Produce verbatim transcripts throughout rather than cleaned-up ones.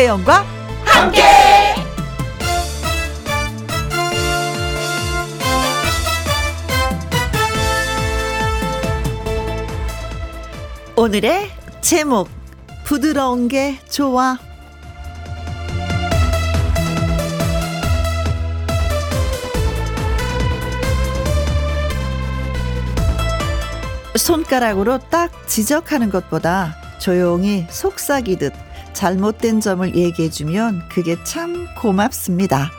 김혜영과 함께. 오늘의 제목, 부드러운 게 좋아. 손가락으로 딱 지적하는 것보다 조용히 속삭이듯 잘못된 점을 얘기해주면 그게 참 고맙습니다.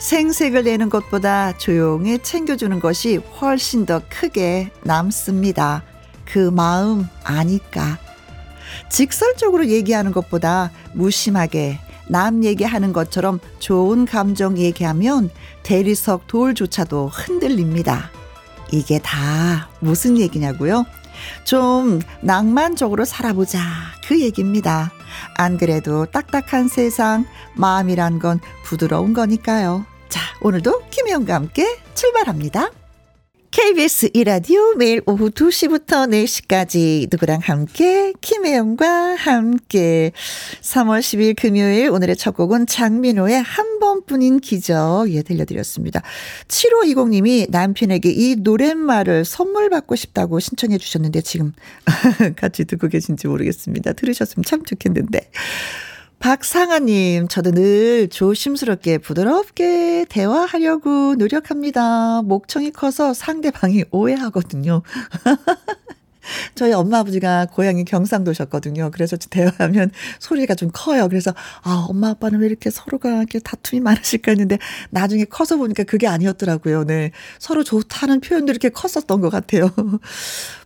생색을 내는 것보다 조용히 챙겨주는 것이 훨씬 더 크게 남습니다. 그 마음 아니까. 직설적으로 얘기하는 것보다 무심하게 남 얘기하는 것처럼 좋은 감정 얘기하면 대리석 돌조차도 흔들립니다. 이게 다 무슨 얘기냐고요? 좀 낭만적으로 살아보자, 그 얘기입니다. 안 그래도 딱딱한 세상, 마음이란 건 부드러운 거니까요. 자, 오늘도 김혜영과 함께 출발합니다. 케이비에스 이라디오 매일 오후 두 시부터 네 시까지 누구랑 함께, 김혜영과 함께. 삼월 십일 금요일, 오늘의 첫 곡은 장민호의 한 번뿐인 기적, 예, 들려드렸습니다. 칠오이공님이 남편에게 이 노랫말을 선물 받고 싶다고 신청해 주셨는데 지금 같이 듣고 계신지 모르겠습니다. 들으셨으면 참 좋겠는데. 박상아님, 저도 늘 조심스럽게 부드럽게 대화하려고 노력합니다. 목청이 커서 상대방이 오해하거든요. 저희 엄마 아버지가 고향이 경상도셨거든요. 그래서 대화하면 소리가 좀 커요. 그래서 아, 엄마 아빠는 왜 이렇게 서로가 이렇게 다툼이 많으실까 했는데 나중에 커서 보니까 그게 아니었더라고요. 네, 서로 좋다는 표현도 이렇게 컸었던 것 같아요.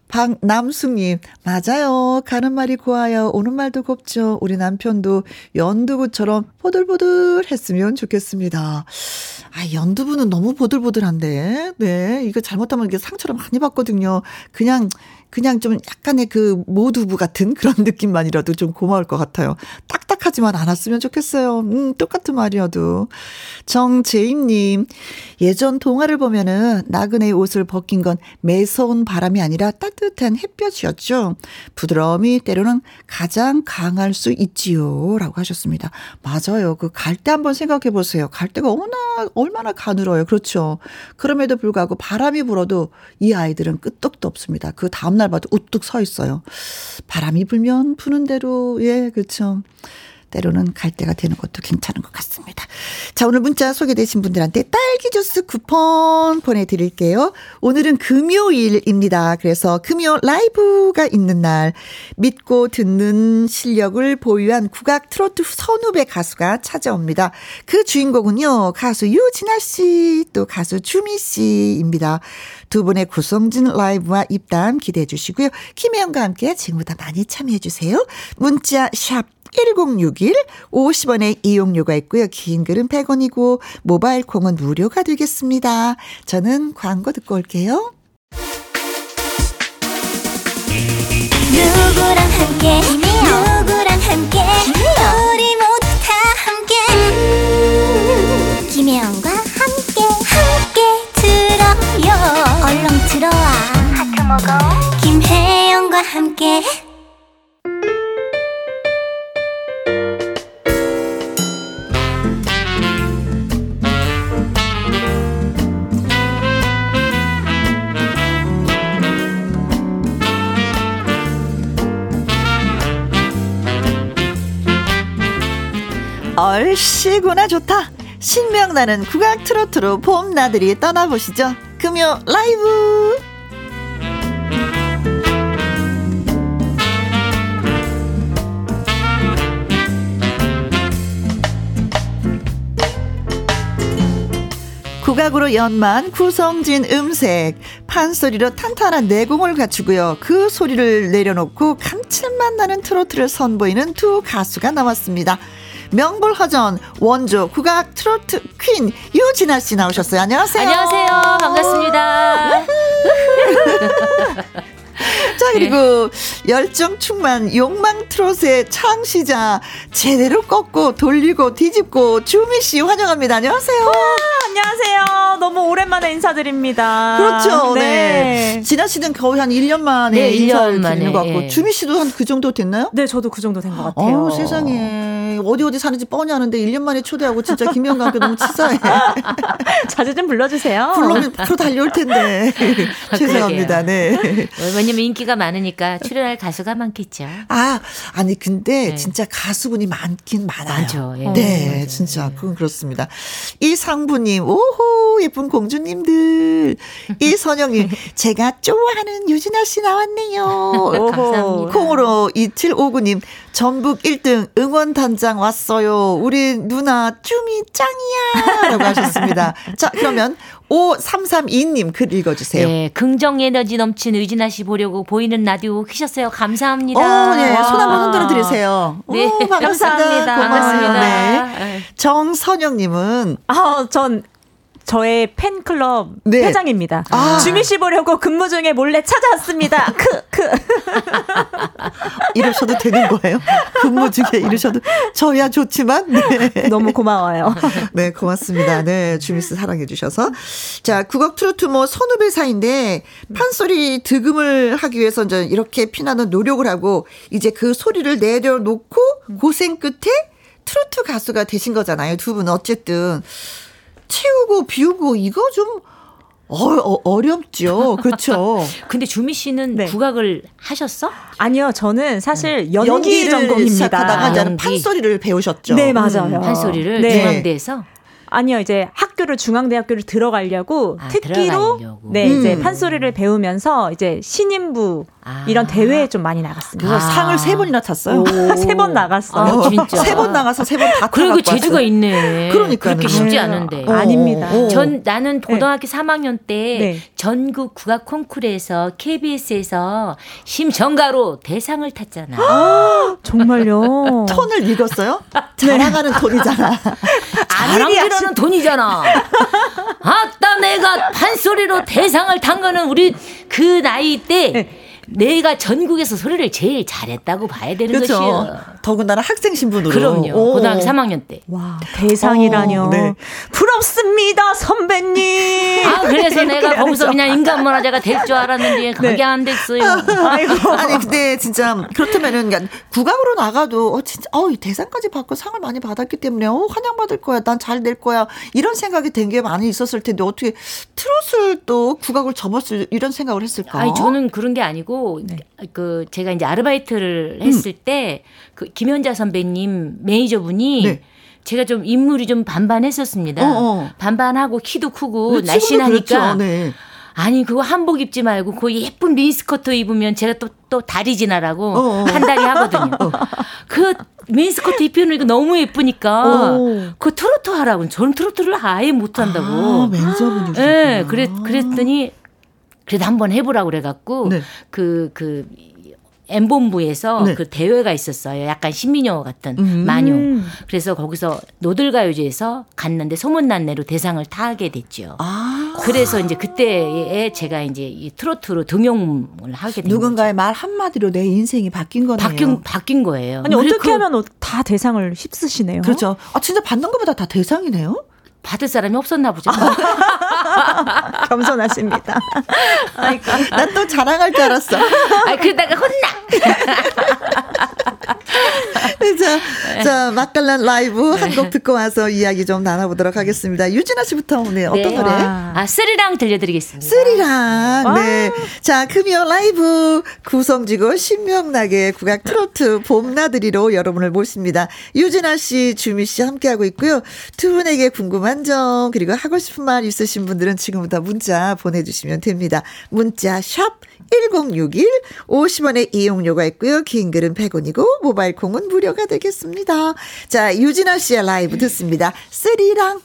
박남숙님, 맞아요. 가는 말이 고와요. 오는 말도 곱죠. 우리 남편도 연두부처럼 보들보들했으면 좋겠습니다. 아, 연두부는 너무 보들보들한데, 네, 이거 잘못하면 이게 상처를 많이 받거든요. 그냥 그냥 좀 약간의 그 모두부 같은 그런 느낌만이라도 좀 고마울 것 같아요. 딱딱하지만 않았으면 좋겠어요. 음, 똑같은 말이어도. 정재임님, 예전 동화를 보면은 나그네의 옷을 벗긴 건 매서운 바람이 아니라 따뜻. 따뜻한 햇볕이었죠. 부드러움이 때로는 가장 강할 수 있지요, 라고 하셨습니다. 맞아요. 그 갈 때 한번 생각해 보세요. 갈 때가 얼마나, 얼마나 가늘어요. 그렇죠. 그럼에도 불구하고 바람이 불어도 이 아이들은 끄떡도 없습니다. 그 다음날 봐도 우뚝 서 있어요. 바람이 불면 부는 대로, 예, 그렇죠. 때로는 갈 때가 되는 것도 괜찮은 것 같습니다. 자, 오늘 문자 소개되신 분들한테 딸기 주스 쿠폰 보내드릴게요. 오늘은 금요일입니다. 그래서 금요 라이브가 있는 날, 믿고 듣는 실력을 보유한 국악 트로트 선후배 가수가 찾아옵니다. 그 주인공은요, 가수 유진아 씨, 또 가수 주미 씨입니다. 두 분의 구성진 라이브와 입담 기대해 주시고요. 김혜영과 함께 지금보다 많이 참여해 주세요. 문자 샵 일공육일, 오십 원의 이용료가 있고요. 긴 글은 백 원이고 모바일 콩은 무료가 되겠습니다. 저는 광고 듣고 올게요. 누구랑 함께, 누구랑 함께, 우리 모두 다 함께, 음, 김혜영과 함께, 함께 들어요. 얼렁 들어와, 하트 먹어. 김혜영과 함께. 얼씨구나 좋다. 신명나는 국악 트로트로 봄나들이 떠나보시죠. 금요 라이브. 국악으로 연만 구성진 음색, 판소리로 탄탄한 내공을 갖추고요. 그 소리를 내려놓고 감칠맛 나는 트로트를 선보이는 두 가수가 나왔습니다. 명불허전 원조 국악 트로트 퀸 유진아 씨 나오셨어요. 안녕하세요. 안녕하세요. 반갑습니다. 자, 그리고 예. 열정 충만 욕망 트로트의 창시자, 제대로 꺾고 돌리고 뒤집고 주미 씨 환영합니다. 안녕하세요. 와, 안녕하세요. 너무 오랜만에 인사드립니다. 그렇죠. 네. 네. 진아 씨는 거의 한 일 년 만에 네, 인사를 드리는 것 같고, 예. 주미 씨도 한 그 정도 됐나요? 네, 저도 그 정도 된 것 같아요. 어, 세상에. 어디 어디 사는지 뻔히 아는데 일 년 만에 초대하고 진짜 김현과 함께 너무 치사해. 자주 좀 불러주세요. 불러면 바로 달려올 텐데. 아, 죄송합니다. 네. 왜냐면 인기가 많으니까 출연할 가수가 많겠죠. 아, 아니 근데 네. 진짜 가수분이 많긴 많아요. 맞죠. 예. 네, 오, 맞아요. 진짜 그건 그렇습니다. 이상부님, 오호 예쁜 공주님들. 이선영님, 제가 좋아하는 유진아 씨 나왔네요. 오호. 감사합니다. 콩으로 이칠오구 님, 전북 일 등 응원단장 왔어요. 우리 누나 주미 짱이야 라고 하셨습니다. 자, 그러면 오삼삼이 님 글 읽어주세요. 네, 긍정 에너지 넘친 유진아 씨 보려고 보이는 라디오 키셨어요. 감사합니다. 오, 네, 손 한번 흔들어 드리세요. 네, 오, 반갑습니다. 감사합니다. 반갑습니다. 네. 정선영님은 아, 전 저의 팬클럽 네. 회장입니다. 아. 주미 씨 보려고 근무 중에 몰래 찾아왔습니다. 크크. 이러셔도 되는 거예요? 근무 중에 이러셔도 저야 좋지만 네. 너무 고마워요. 네, 고맙습니다. 네, 주미 씨 사랑해 주셔서. 자, 국악 트로트 뭐 선후배 사이인데 판소리 득음을 하기 위해서 이제 이렇게 피나는 노력을 하고 이제 그 소리를 내려놓고 고생 끝에 트로트 가수가 되신 거잖아요. 두 분 어쨌든. 채우고 비우고 이거 좀 어, 어렵죠. 그렇죠. 근데 주미 씨는 네. 국악을 하셨어? 아니요. 저는 사실 연기 연기를 전공입니다. 시작하다가 연기. 판소리를 배우셨죠. 네. 맞아요. 음, 판소리를 네. 중앙대에서? 아니요. 이제 학교를 중앙대학교를 들어가려고 아, 특기로 들어가려고. 네, 음. 이제 판소리를 배우면서 이제 신인부 아. 이런 대회에 좀 많이 나갔습니다. 아. 상을 세 번이나 탔어요. 세 번 나갔어요. 아, 진짜. 세 번 나가서 세 번 다 탔어요. 그리고 재주가 왔어요. 있네. 그러니까 그렇게 쉽지 않은데. 어. 아닙니다. 오. 전 나는 고등학교 네. 삼 학년 때 네. 전국 국악 콩쿠르에서 케이비에스에서 심정가로 대상을 탔잖아. 정말요? 톤을 읽었어요? 자랑하는 톤이잖아. 자랑이라는 톤이잖아. 아따 내가 판소리로 대상을 탄 거는 우리 그 나이 때. 네. 내가 전국에서 소리를 제일 잘했다고 봐야 되는 그렇죠. 것이에요. 더군다나 학생 신분으로. 그럼요. 오. 고등학교 삼 학년 때. 와, 대상이라뇨. 오, 네. 부럽습니다 선배님. 아, 그래서 내가 거기서 그냥 인간문화제가 될 줄 알았는데 그게 네. 안 됐어요. 아이고. 아니 근데 진짜 그렇다면은 국악으로 나가도 어, 진짜 어, 대상까지 받고 상을 많이 받았기 때문에 어, 환영받을 거야. 난 잘 될 거야. 이런 생각이 된 게 많이 있었을 텐데 어떻게 트롯을 또 국악을 접었을 이런 생각을 했을까? 아니 저는 그런 게 아니고 네. 그 제가 이제 아르바이트를 했을 음. 때 그 김현자 선배님 매니저분이 네. 제가 좀 인물이 좀 반반했었습니다. 어어. 반반하고 키도 크고 날씬하니까. 그렇죠. 네. 아니 그거 한복 입지 말고 그 예쁜 미니스커트 입으면 제가 또, 또 다리 지나라고 어어. 한 다리 하거든요. 어. 그 미니스커트 입혀놓으니까 너무 예쁘니까 오. 그 트로트 하라고. 저는 트로트를 아예 못한다고. 아, 매니저분이셨구나. 네, 그랬, 그랬더니 그래도 한번 해보라고 그래갖고 네. 그, 그 엠본부에서 네. 그 대회가 있었어요. 약간 신민영어 같은 음. 만용. 그래서 거기서 노들가요제에서 갔는데 소문난내로 대상을 타게 됐죠. 아. 그래서 이제 그때에 제가 이제 이 트로트로 등용을 하게 된 누군가의 거죠. 말 한마디로 내 인생이 바뀐 거네요. 바뀐, 바뀐 거예요. 아니 어떻게 그, 하면 다 대상을 휩쓰시네요. 그렇죠. 아 진짜 받는 것보다 다 대상이네요. 받을 사람이 없었나 보죠. 겸손하십니다. 난 또 자랑할 줄 알았어. 아, 그러다가 혼나. 자, 자, 맛깔난 라이브 한 곡 듣고 와서 이야기 좀 나눠보도록 하겠습니다. 유진아 씨부터 오늘 어떤 네. 노래? 아, 쓰리랑 들려드리겠습니다. 쓰리랑. 네. 자, 금요 라이브 구성지고 신명나게 국악 트로트 봄나들이로 여러분을 모십니다. 유진아 씨, 주미 씨 함께하고 있고요. 두 분에게 궁금한 점 그리고 하고 싶은 말 있으신 분들은 지금부터 문자 보내주시면 됩니다. 문자 샵 일공육일 오십 원의 이용료가 있고요. 긴 글은 백 원이고 모바일 콩은 무료가 되겠습니다. 자, 유진아 씨의 라이브 듣습니다. 쓰리랑.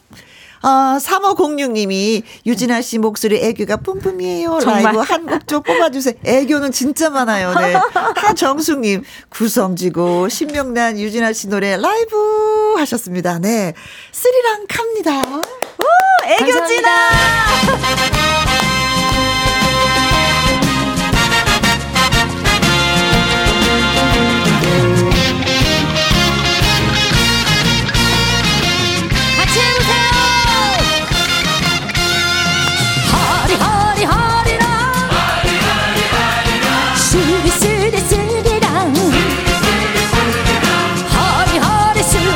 어, 삼오공육 님이 유진아 씨 목소리 애교가 뿜뿜이에요. 정말? 라이브 한 곡 좀 뽑아주세요. 애교는 진짜 많아요. 네. 하정숙님 구성지고 신명난 유진아 씨 노래 라이브 하셨습니다. 네, 스리랑 갑니다. 오, 애교진아. 쓰리 쓰리랑 허리 허리 쓰리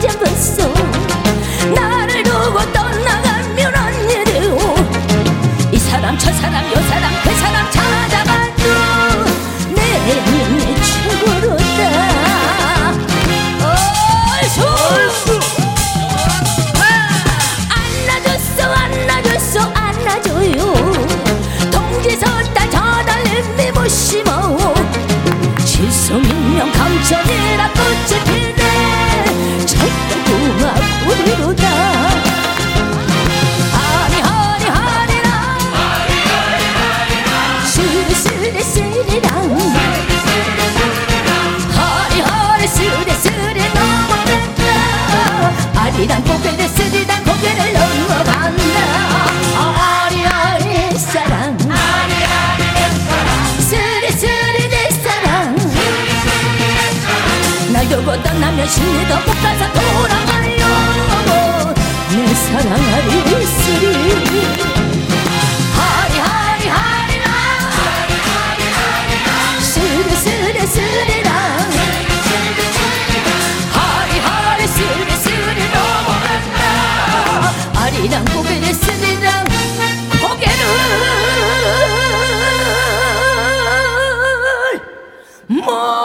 잡았어. 나를 두고 떠나가면 언니 돼요. 이 사람 저 사람 요 사람 그 사람 찾아봐도 내 눈에 최고로다. 어이소 안아줬어 안아줬어 안아줘요. 동지섰다 저달리 미보시모 실성인명 감천이라 꽃을 피네 철도구와 우리로다. 하니 하니 하니라 하니 하니 하니라 쓰리 쓰리 쓰리라 하니 하니 쓰리 쓰리 넘어간다. 아리랑 고개를 쓰리랑 고개를 넘어간다. 아리 아리 사랑 두고 떠나면 신뢰도 못 가서 돌아가요. 내 사랑 아리 쓰리 하리 하리 하리라 쓰리 쓰리 쓰리라 하리 하리 쓰리 쓰리 넘어간다. 아리랑 고개를 쓰리랑 고개를 뭐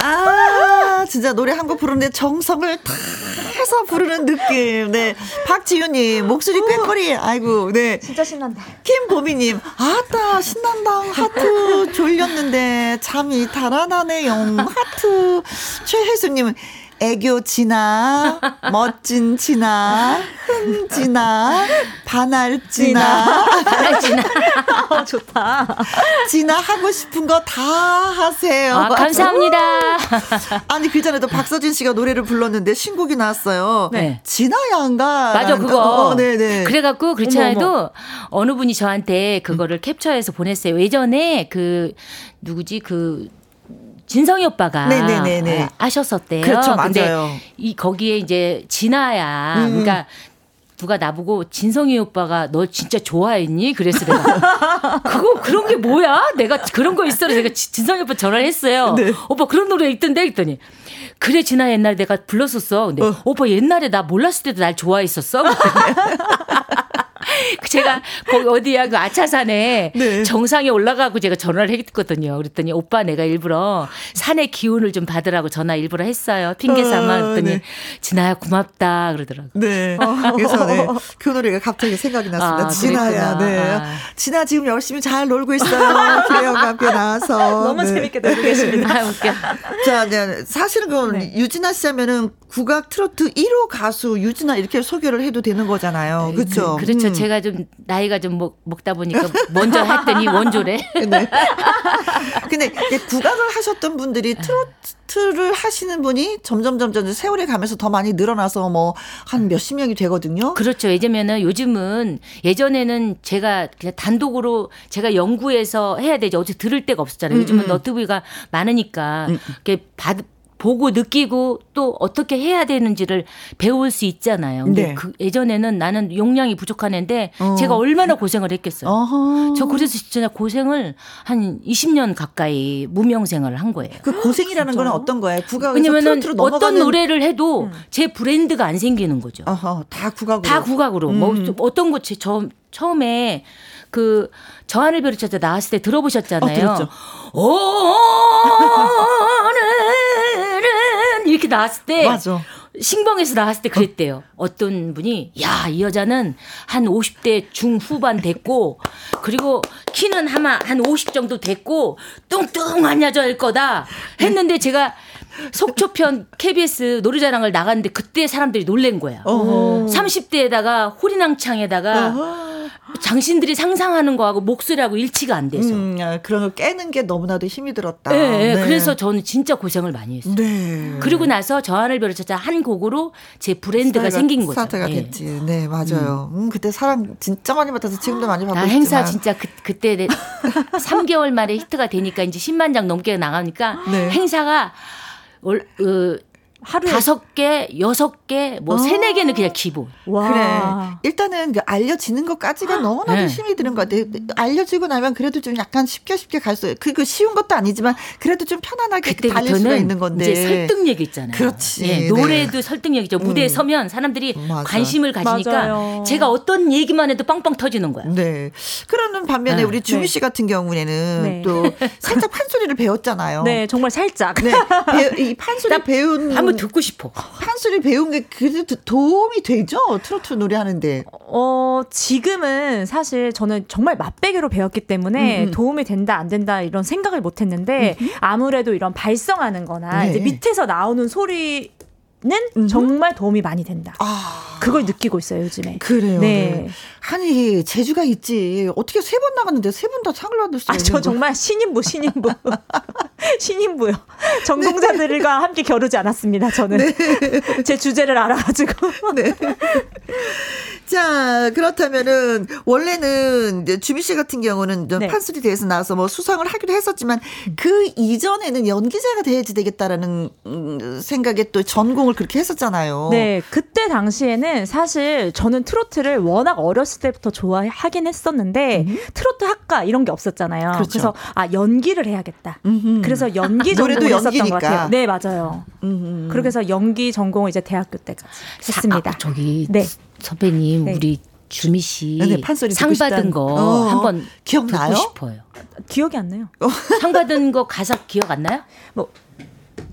아 진짜 노래 한 곡 부르는데 정성을 다 해서 부르는 느낌. 네, 박지윤님 목소리 꾀꼬리 아이고 네 진짜 신난다. 김보미님 아따 신난다 하트 졸렸는데 잠이 달아나네요 하트. 최혜수님 애교 진아 멋진 진아 흥진아 반할진아 반할진아 어, 좋다. 진아 하고 싶은 거 다 하세요. 아, 감사합니다. 아니 그 전에도 박서진 씨가 노래를 불렀는데 신곡이 나왔어요. 네. 진아양가 맞아 그거. 어, 네네. 그래갖고 그렇지 않아도 어느 분이 저한테 그거를 캡처해서 보냈어요. 예전에 그 누구지 그 진성이 오빠가 네네네네. 아셨었대요. 그렇죠, 맞아요. 근데 이 거기에 이제 진아야, 음. 그러니까 누가 나보고 진성이 오빠가 너 진짜 좋아했니? 그랬어 내가. 그거 그런 게 뭐야? 내가 그런 거 있어. 내가 진성이 오빠 전화를 했어요. 네. 오빠 그런 노래 있던데 했더니 그래 진아 옛날에 내가 불렀었어. 근데 어. 오빠 옛날에 나 몰랐을 때도 날 좋아했었어. 제가 거기 어디야 그 아차산에 네. 정상에 올라가고 제가 전화를 했거든요. 그랬더니 오빠 내가 일부러 산의 기운을 좀 받으라고 전화 일부러 했어요. 핑계 삼아 어, 그랬더니 네. 진아야 고맙다 그러더라고요. 네. 그래서 네. 그 노래가 갑자기 생각이 났습니다. 아, 진아야. 네. 아. 진아 지금 열심히 잘 놀고 있어요. 태영과 함께 나와서. 너무 네. 재밌게 놀고 계십니다. 아, 웃겨. 자, 네. 사실은 그건 네. 유진아 씨 하면은 국악 트로트 일 호 가수 유진아 이렇게 소개를 해도 되는 거잖아요. 그렇죠? 그, 그렇죠. 음. 제가 좀 나이가 좀 먹, 먹다 보니까 먼저 했더니 원조래. 네. 근데 국악을 하셨던 분들이 트로트를 하시는 분이 점점 점점 세월이 가면서 더 많이 늘어나서 뭐 한 몇십 명이 되거든요. 그렇죠. 예전에는 요즘은 예전에는 제가 그냥 단독으로 제가 연구해서 해야 되죠. 어차피 들을 데가 없었잖아요. 요즘은 음, 음. 너튜브가 많으니까 음. 이렇게 받 보고 느끼고 또 어떻게 해야 되는지를 배울 수 있잖아요. 근데 네. 그 예전에는 나는 용량이 부족한 애인데 어. 제가 얼마나 고생을 했겠어요. 어허. 저 그래서 진짜 고생을 한 이십 년 가까이 무명생활을 한 거예요. 그 고생이라는 건 어떤 거예요? 국악에서 트로트로 넘어가는. 어떤 노래를 해도 음. 제 브랜드가 안 생기는 거죠. 어허. 다 국악으로. 다 국악으로. 음. 뭐 어떤 거 저, 처음에 그 저 하늘 별을 찾아 나왔을 때 들어보셨잖아요. 어, 들었죠. 이렇게 나왔을 때 맞아. 신봉에서 나왔을 때 그랬대요. 어? 어떤 분이 야, 이 여자는 한 오십 대 중후반 됐고 그리고 키는 아마 한 오십 정도 됐고 뚱뚱한 여자일 거다 했는데 제가 속초편 케이비에스 노래자랑을 나갔는데 그때 사람들이 놀란 거야. 어허. 삼십 대에다가 호리낭창에다가 어허. 당신들이 상상하는 거하고 목소리하고 일치가 안 돼서 음, 그런 거 깨는 게 너무나도 힘이 들었다. 네, 네. 그래서 저는 진짜 고생을 많이 했어요. 네. 그리고 나서 저 하늘별을 찾아 한 곡으로 제 브랜드가 생긴 거죠. 스타트가 네. 됐지. 네, 맞아요. 음. 음, 그때 사랑 진짜 많이 받아서 지금도 많이 받고 있지만 행사 진짜 그, 그때 내, 삼 개월 만에 히트가 되니까 이제 십만 장 넘게 나가니까 네. 행사가 월, 으, 하루에 다섯 개, 여섯 개, 뭐 세네 개는 그냥 기본. 와. 그래. 일단은 알려지는 것까지가 너무나도 네. 힘이 드는 것 같아요. 알려지고 나면 그래도 좀 약간 쉽게 쉽게 갈 수, 그 쉬운 것도 아니지만 그래도 좀 편안하게 달릴 수가 있는 건데. 이제 설득력 있잖아요. 그렇지. 예, 노래도 네. 설득력이죠. 무대에 음. 서면 사람들이 맞아. 관심을 가지니까 맞아요. 제가 어떤 얘기만 해도 빵빵 터지는 거야. 네. 그러는 반면에 네. 우리 주미 씨 네. 같은 경우에는 네. 또 살짝 판소리를 배웠잖아요. 네, 정말 살짝. 네. 배, 이 판소리 배운 한번 듣고 싶어. 판소리 배운 게 그래도 도움이 되죠? 트로트 노래하는데. 어, 지금은 사실 저는 정말 맛배기로 배웠기 때문에 음흠. 도움이 된다 안 된다 이런 생각을 못 했는데 음흠. 아무래도 이런 발성하는 거나 네. 이제 밑에서 나오는 소리 는 정말 도움이 많이 된다. 아. 그걸 느끼고 있어요, 요즘에. 그래요. 네. 네. 아니, 재주가 있지. 어떻게 세 번 나갔는데 세 번 다 상을 받을 수 있는 아, 저 정말 신인부, 신인부. 신인부요. 전공자들과 네. 함께 겨루지 않았습니다, 저는. 네. 제 주제를 알아가지고. 네. 자, 그렇다면은, 원래는, 주미 씨 같은 경우는 네. 판소리 대회에서 나와서 뭐 수상을 하기도 했었지만, 그 이전에는 연기자가 돼야지 되겠다라는 생각에 또 전공을 그렇게 했었잖아요. 네, 그때 당시에는 사실 저는 트로트를 워낙 어렸을 때부터 좋아하긴 했었는데, 음. 트로트 학과 이런 게 없었잖아요. 그렇죠. 그래서, 아, 연기를 해야겠다. 음흠. 그래서 연기 전공을 했었던 것 같아요. 네, 맞아요. 음흠. 그렇게 해서 연기 전공을 이제 대학교 때까지 했습니다. 아, 저기. 네. 선배님, 네. 우리 주미 씨 상 받은 거 어, 한번 기억나요? 듣고 싶어요. 기억이 안 나요. 상 받은 거 가사 기억 안 나요? 뭐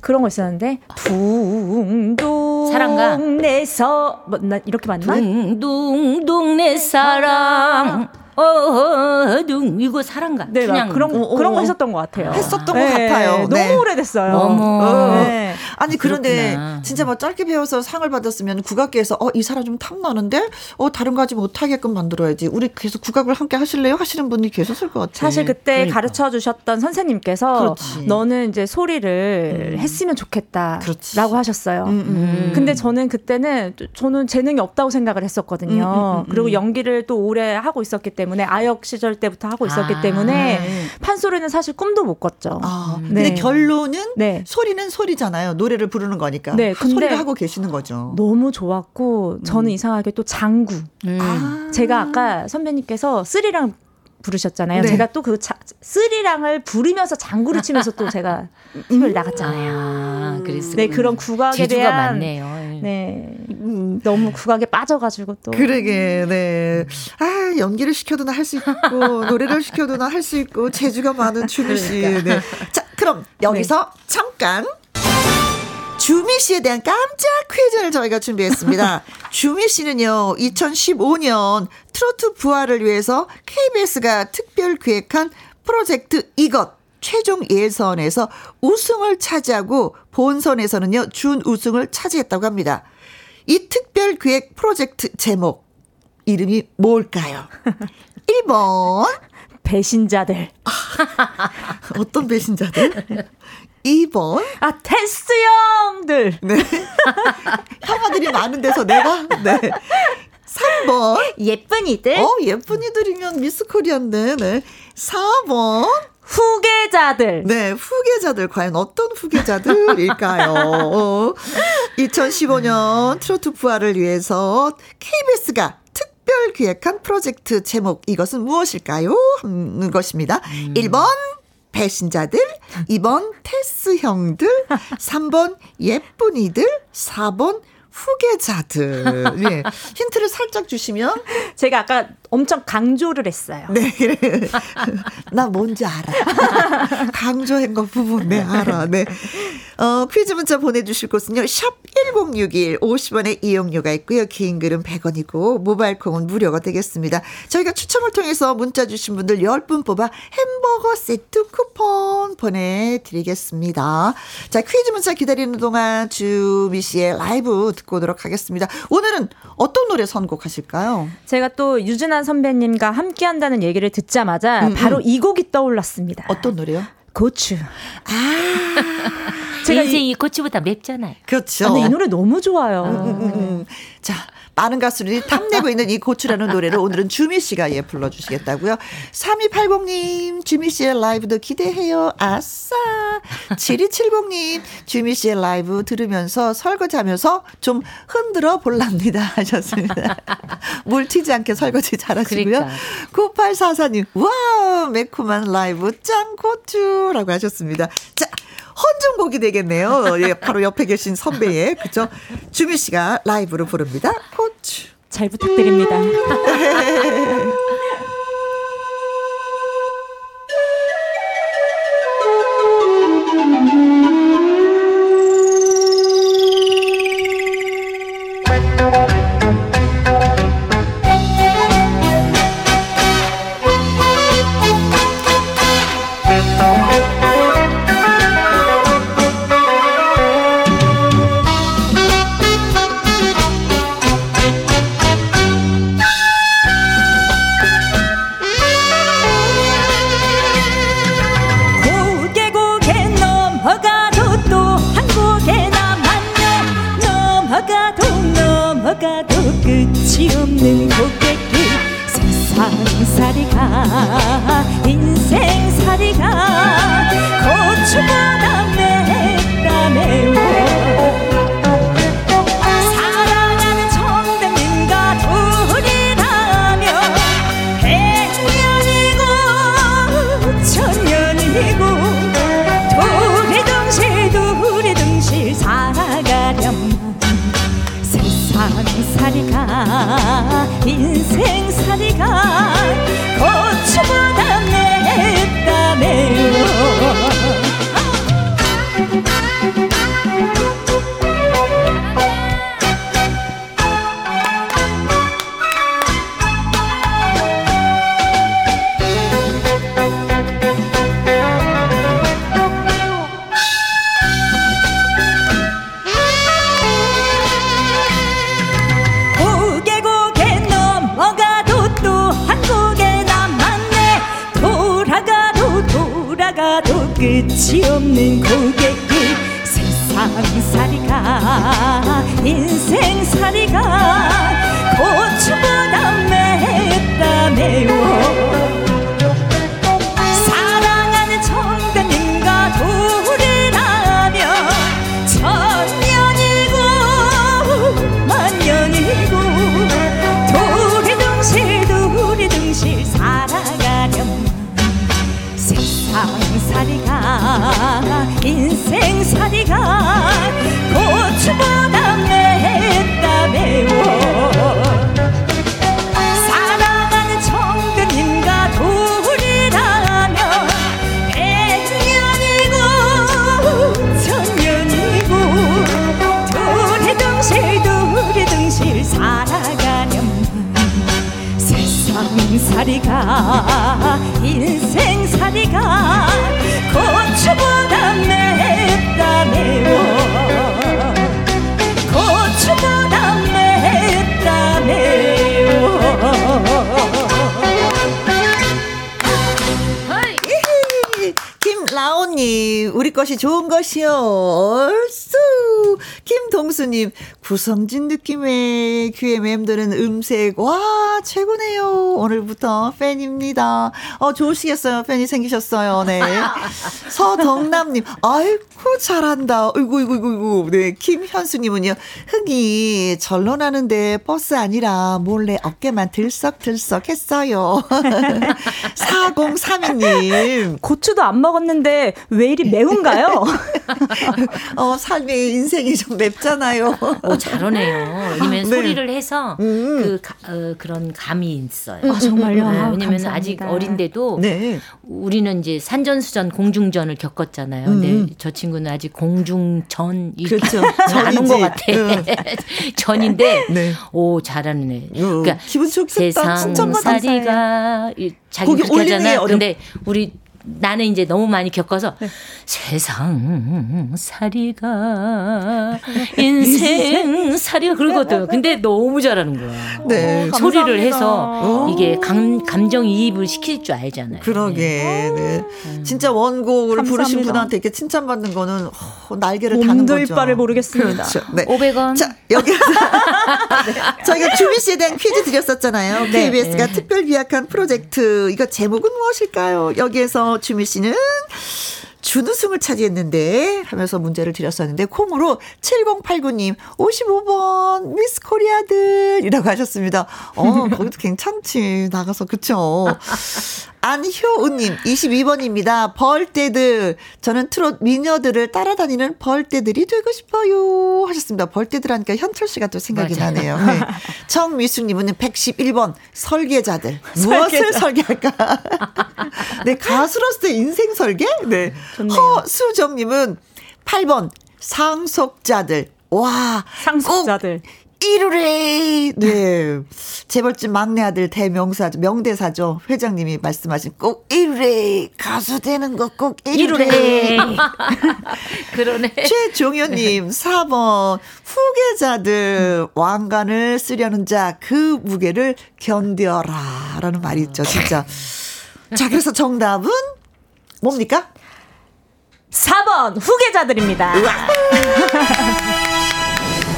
그런 거 있었는데 둥둥 사랑가 내서 뭐 나 이렇게 맞나? 둥둥 내 사랑 어둥 이거 사랑가. 네, 그냥 그런 거, 어, 그런 거 했었던 것 같아요. 했었던 아, 것 네, 같아요. 네. 너무 오래됐어요. 어머. 어. 네. 아니 그런데 그렇구나. 진짜 막 짧게 배워서 상을 받았으면 국악계에서 어, 이 사람 좀 탐나는데 어, 다른 거 하지 못하게끔 만들어야지. 우리 계속 국악을 함께 하실래요? 하시는 분이 계셨을 것 같아요. 사실 그때 그러니까. 가르쳐 주셨던 선생님께서 그렇지. 너는 이제 소리를 음. 했으면 좋겠다라고 그렇지. 하셨어요. 음, 음. 근데 저는 그때는 저는 재능이 없다고 생각을 했었거든요. 음, 음, 음, 그리고 연기를 또 오래 하고 있었기 때문에 때문에 아역 시절 때부터 하고 있었기 아, 때문에 판소리는 사실 꿈도 못 꿨죠. 아, 네. 근데 결론은 네. 소리는 소리잖아요. 노래를 부르는 거니까. 네, 근데 소리를 하고 계시는 거죠. 너무 좋았고 저는 음. 이상하게 또 장구. 음. 아. 제가 아까 선배님께서 쓰리랑 부르셨잖아요. 네. 제가 또 그 쓰리랑을 부르면서 장구를 치면서 또 제가 힘을 음. 나갔잖아요. 아, 그랬어요. 네, 그런 국악에 대한 재주가 많네요. 네, 음. 너무 국악에 빠져가지고 또 그러게, 네. 아, 연기를 시켜도 나 할 수 있고 노래를 시켜도 나 할 수 있고 재주가 많은 주미 씨. 그러니까. 네. 자, 그럼 여기서 네. 잠깐. 주미 씨에 대한 깜짝 퀴즈를 저희가 준비했습니다. 주미 씨는요, 이천십오 년 트로트 부활을 위해서 케이비에스가 특별 기획한 프로젝트 이것 최종 예선에서 우승을 차지하고 본선에서는요, 준우승을 차지했다고 합니다. 이 특별 기획 프로젝트 제목, 이름이 뭘까요? 일 번. 배신자들. 어떤 배신자들? 이 번. 아, 테스트 형들. 네. 형아들이 많은 데서 내가? 네. 삼 번. 예쁜이들. 어, 예쁜이들이면 미스 코리아인데, 네. 사 번. 후계자들. 네, 후계자들. 과연 어떤 후계자들일까요? 어. 이천십오 년 트로트 부활을 위해서 케이비에스가 특별 기획한 프로젝트 제목, 이것은 무엇일까요? 하는 것입니다. 음. 일 번. 배신자들, 이 번 테스 형들, 삼 번 예쁜이들, 사 번 후계자들. 예. 힌트를 살짝 주시면. 제가 아까 엄청 강조를 했어요. 네. 나 뭔지 알아. 강조한 거 부분, 네, 알아. 네. 어, 퀴즈 문자 보내주실 곳은요, 샵 일공육일 오십 원의 이용료가 있고요. 긴 글은 백 원이고 모바일 콩은 무료가 되겠습니다. 저희가 추첨을 통해서 문자 주신 분들 십 분 뽑아 햄버거 세트 쿠폰 보내드리겠습니다. 자, 퀴즈 문자 기다리는 동안 주미 씨의 라이브 듣고 오도록 하겠습니다. 오늘은 어떤 노래 선곡하실까요? 제가 또 유진아 선배님과 함께한다는 얘기를 듣자마자 음, 바로 음. 이 곡이 떠올랐습니다. 어떤 노래요? 고추. 아. 제 인생이 고추보다 맵잖아요. 그렇죠. 아, 근데 이 노래 너무 좋아요. 음, 음, 음. 자, 많은 가수들이 탐내고 있는 이 고추라는 노래를 오늘은 주미 씨가 예 불러주시겠다고요. 삼이팔공님 주미 씨의 라이브도 기대해요. 아싸. 칠이칠공님 주미 씨의 라이브 들으면서 설거지하면서 좀 흔들어 볼랍니다 하셨습니다. 물 튀지 않게 설거지 잘하시고요. 그러니까. 구팔사사님 와우 매콤한 라이브 짱 고추라고 하셨습니다. 자. 헌정곡이 되겠네요. 예, 바로 옆에 계신 선배의 그죠? 주미 씨가 라이브로 부릅니다. 고추 잘 부탁드립니다. 구성진 느낌의 귀에 맴도는 음색 와 최고네요. 오늘부터 팬입니다. 어 좋으시겠어요. 팬이 생기셨어요. 네. 서덕남님 아이고 잘한다. 이구 이구 이구 네 김현수님은요 흥이 절로 나는데 버스 아니라 몰래 어깨만 들썩들썩했어요. 사공삼이님 고추도 안 먹었는데 왜 이리 매운가요? 어 삶의 인생이 좀 맵잖아요. 오, 잘하네요. 왜냐면 네. 소리를 해서 음. 그 가, 어, 그런 감이 있어요. 아, 정말요? 아, 왜냐면 아직 어린데도 네. 우리는 이제 산전수전, 공중전을 겪었잖아요. 음. 근데 저 친구는 아직 공중전이 그렇죠. 안 온 것 같아. 음. 전인데 네. 오 잘하는 애. 음. 그러니까 기분 좋겠다. 세상살이가 자기 그렇게 하잖아요. 근데 우리 나는 이제 너무 많이 겪어서 네. 세상살이가 인생살이가 그러거든. 근데 너무 잘하는 거야. 네. 오, 소리를 해서 오. 이게 감, 감정이입을 시킬 줄 알잖아요. 그러게. 네. 네. 네. 진짜 원곡을 감사합니다. 부르신 분한테 이렇게 칭찬받는 거는 어, 날개를 다는 거죠. 몸도 이빨을 모르겠습니다. 그렇죠. 네. 오백 원. 자, 여기서 네. 저희가 주미 씨에 대한 퀴즈 드렸었잖아요. 네. 케이비에스가 네. 특별 기획한 프로젝트 이거 제목은 무엇일까요? 여기에서 주미 씨는 준우승을 차지했는데 하면서 문제를 드렸었는데 콩으로 칠공팔구 님 오십오 번 미스 코리아들이라고 하셨습니다. 어 거기도 괜찮지 나가서 그쵸. 안효우님 이십이 번입니다. 벌떼들 저는 트롯 미녀들을 따라다니는 벌떼들이 되고 싶어요 하셨습니다. 벌떼들 하니까 현철 씨가 또 생각이 맞아요. 나네요. 네. 정미숙님은 백십일 번 설계자들 무엇을 설계자. 설계할까. 네 가수로서의 인생 설계. 네. 좋네요. 허수정님은 팔 번 상속자들. 와 상속자들 이루래. 네 재벌집 막내 아들 대명사 명대사죠. 회장님이 말씀하신 꼭 이루래 가수 되는 거 꼭 이루래. 그러네. 최종현님 사 번 후계자들 왕관을 쓰려는 자 그 무게를 견뎌라라는 말이 있죠. 진짜. 자 그래서 정답은 뭡니까? 사 번 후계자들입니다.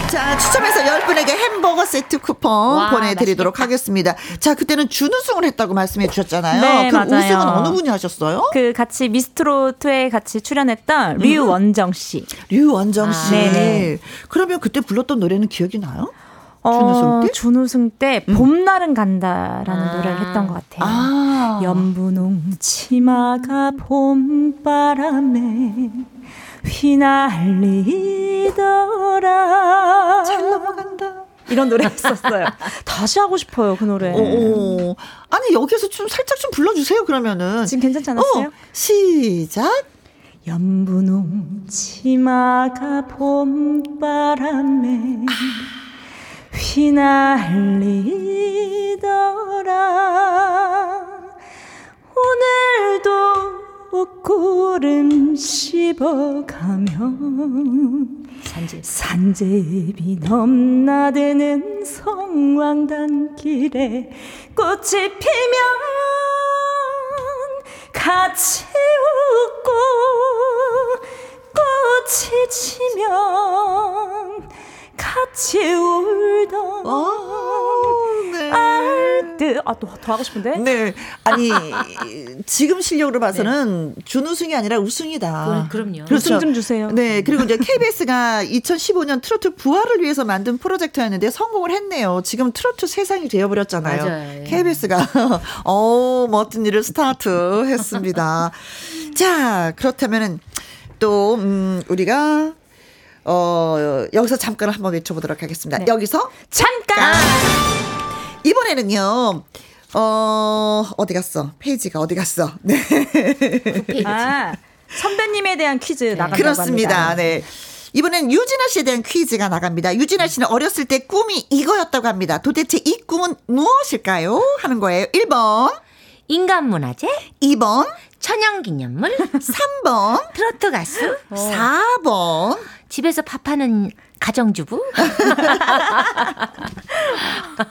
자 추첨해서 열 분에게 햄버거 세트 쿠폰 와, 보내드리도록 맛있겠다. 하겠습니다. 자 그때는 준우승을 했다고 말씀해 주셨잖아요. 네, 그럼 맞아요. 우승은 어느 분이 하셨어요? 그 같이 미스트롯에 같이 출연했던 음. 류원정 씨. 류원정 씨. 아, 네. 그러면 그때 불렀던 노래는 기억이 나요? 준우승 때? 어, 준우승 때 음. 봄날은 간다라는 아. 노래를 했던 것 같아요. 아. 연분홍 치마가 봄바람에 휘날리더라 잘 넘어간다 이런 노래 했었어요. 다시 하고 싶어요 그 노래. 오, 오. 아니 여기서 좀 살짝 좀 불러주세요. 그러면은 지금 괜찮지 않았어요? 어, 시작. 연분홍 치마가 봄바람에 아. 휘날리더라 오늘도 옷구름 씹어가면 산제비. 산제비 넘나드는 성황단길에 꽃이 피면 같이 웃고 꽃이 지면 같이 울던 네. 알듯 아, 또 더 하고 싶은데? 네. 아니 지금 실력으로 봐서는 네. 준우승이 아니라 우승이다. 그, 그럼요. 그렇죠. 우승 좀 주세요. 네. 그리고 이제 케이비에스가 이천십오 년 트로트 부활을 위해서 만든 프로젝트였는데 성공을 했네요. 지금 트로트 세상이 되어버렸잖아요. 맞아요. 케이비에스가 어 멋진 일을 스타트했습니다. 자 그렇다면은 또 음, 우리가 어 여기서 잠깐 한번 외쳐보도록 하겠습니다. 네. 여기서 잠깐 이번에는요. 어 어디 갔어? 페이지가 어디 갔어? 네. 그 아, 선배님에 대한 퀴즈 나간다고 그렇습니다. 합니다. 네. 이번엔 유진아 씨에 대한 퀴즈가 나갑니다. 유진아 씨는 어렸을 때 꿈이 이거였다고 합니다. 도대체 이 꿈은 무엇일까요? 하는 거예요. 일 번 인간문화재, 이 번 천연기념물, 삼 번 트로트 가수, 오. 사 번 집에서 밥하는 가정주부.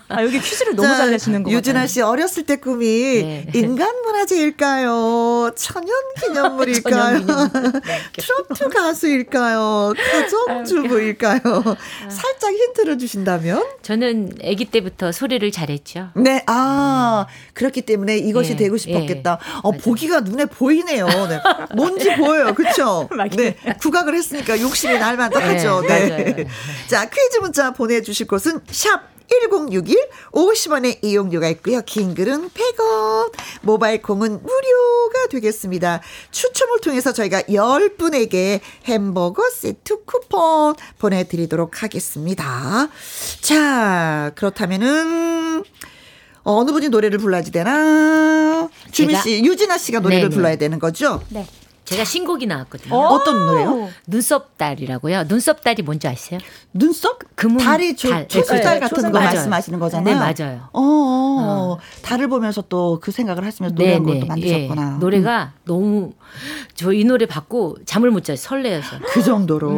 아, 여기 퀴즈를 너무 자, 잘 내시는 것 같아요. 유진아 씨 어렸을 때 꿈이 네. 인간문화재일까요? 천연기념물일까요? 천연기념물. 트로트 가수일까요? 가정주부일까요? 살짝 힌트를 주신다면? 저는 아기 때부터 소리를 잘했죠. 네, 아 음. 그렇기 때문에 이것이 네. 되고 싶었겠다. 네. 어, 보기가 눈에 보이네요. 네. 뭔지 보여요, 그렇죠? 네, 구각을 했으니까 욕심이 날 만하죠. 네. 네. 자 퀴즈 문자 보내주실 곳은 샵 일공육일 오십 원의 이용료가 있고요. 긴 글은 백 원 모바일 콩은 무료가 되겠습니다. 추첨을 통해서 저희가 열 분에게 햄버거 세트 쿠폰 보내드리도록 하겠습니다. 자 그렇다면은 어느 분이 노래를 불러야지 되나. 주미 씨 유진아 씨가 노래를 네네. 불러야 되는 거죠. 네 제가 신곡이 나왔거든요. 어떤 노래요? 눈썹달이라고요. 눈썹달이 뭔지 아세요? 눈썹? 금은 달이 조, 달. 초승달 네, 같은 초승달. 거 맞아요. 말씀하시는 거잖아요. 네, 맞아요. 어, 달을 보면서 또 그 생각을 하시면서 노래한 것도 만드셨구나. 예. 노래가 음. 너무 저 이 노래 받고 잠을 못 자요. 설레어서. 그 정도로.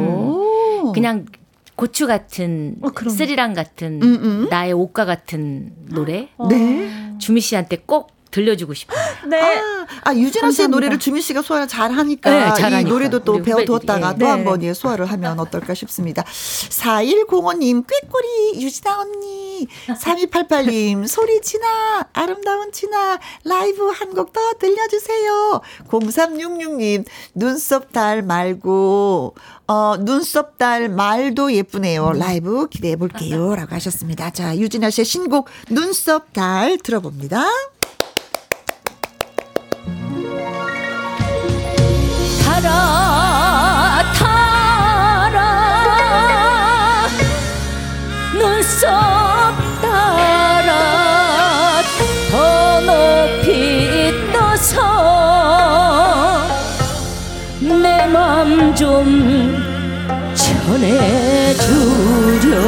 음. 그냥 고추 같은 어, 스리랑 같은 음, 음. 나의 옷과 같은 노래. 어. 네. 주미 씨한테 꼭 들려주고 싶어요. 네. 아, 아 유진아 씨의 노래를 주민 씨가 소화를 잘하니까 네, 잘하니까. 이 노래도 또 배워두었다가 예. 또 한 번 네. 소화를 하면 어떨까 싶습니다. 사천백오 님 꾀꼬리 유진아 언니 삼이팔팔 님 소리 진아 아름다운 진아 라이브 한 곡 더 들려주세요. 공삼육육 님 눈썹 달 말고 어, 눈썹 달 말도 예쁘네요. 라이브 기대해 볼게요 라고 하셨습니다. 자 유진아 씨의 신곡 눈썹 달 들어봅니다. 타라 타라 눈썹 따라 더 높이 떠서 내 맘 좀 전해주렴.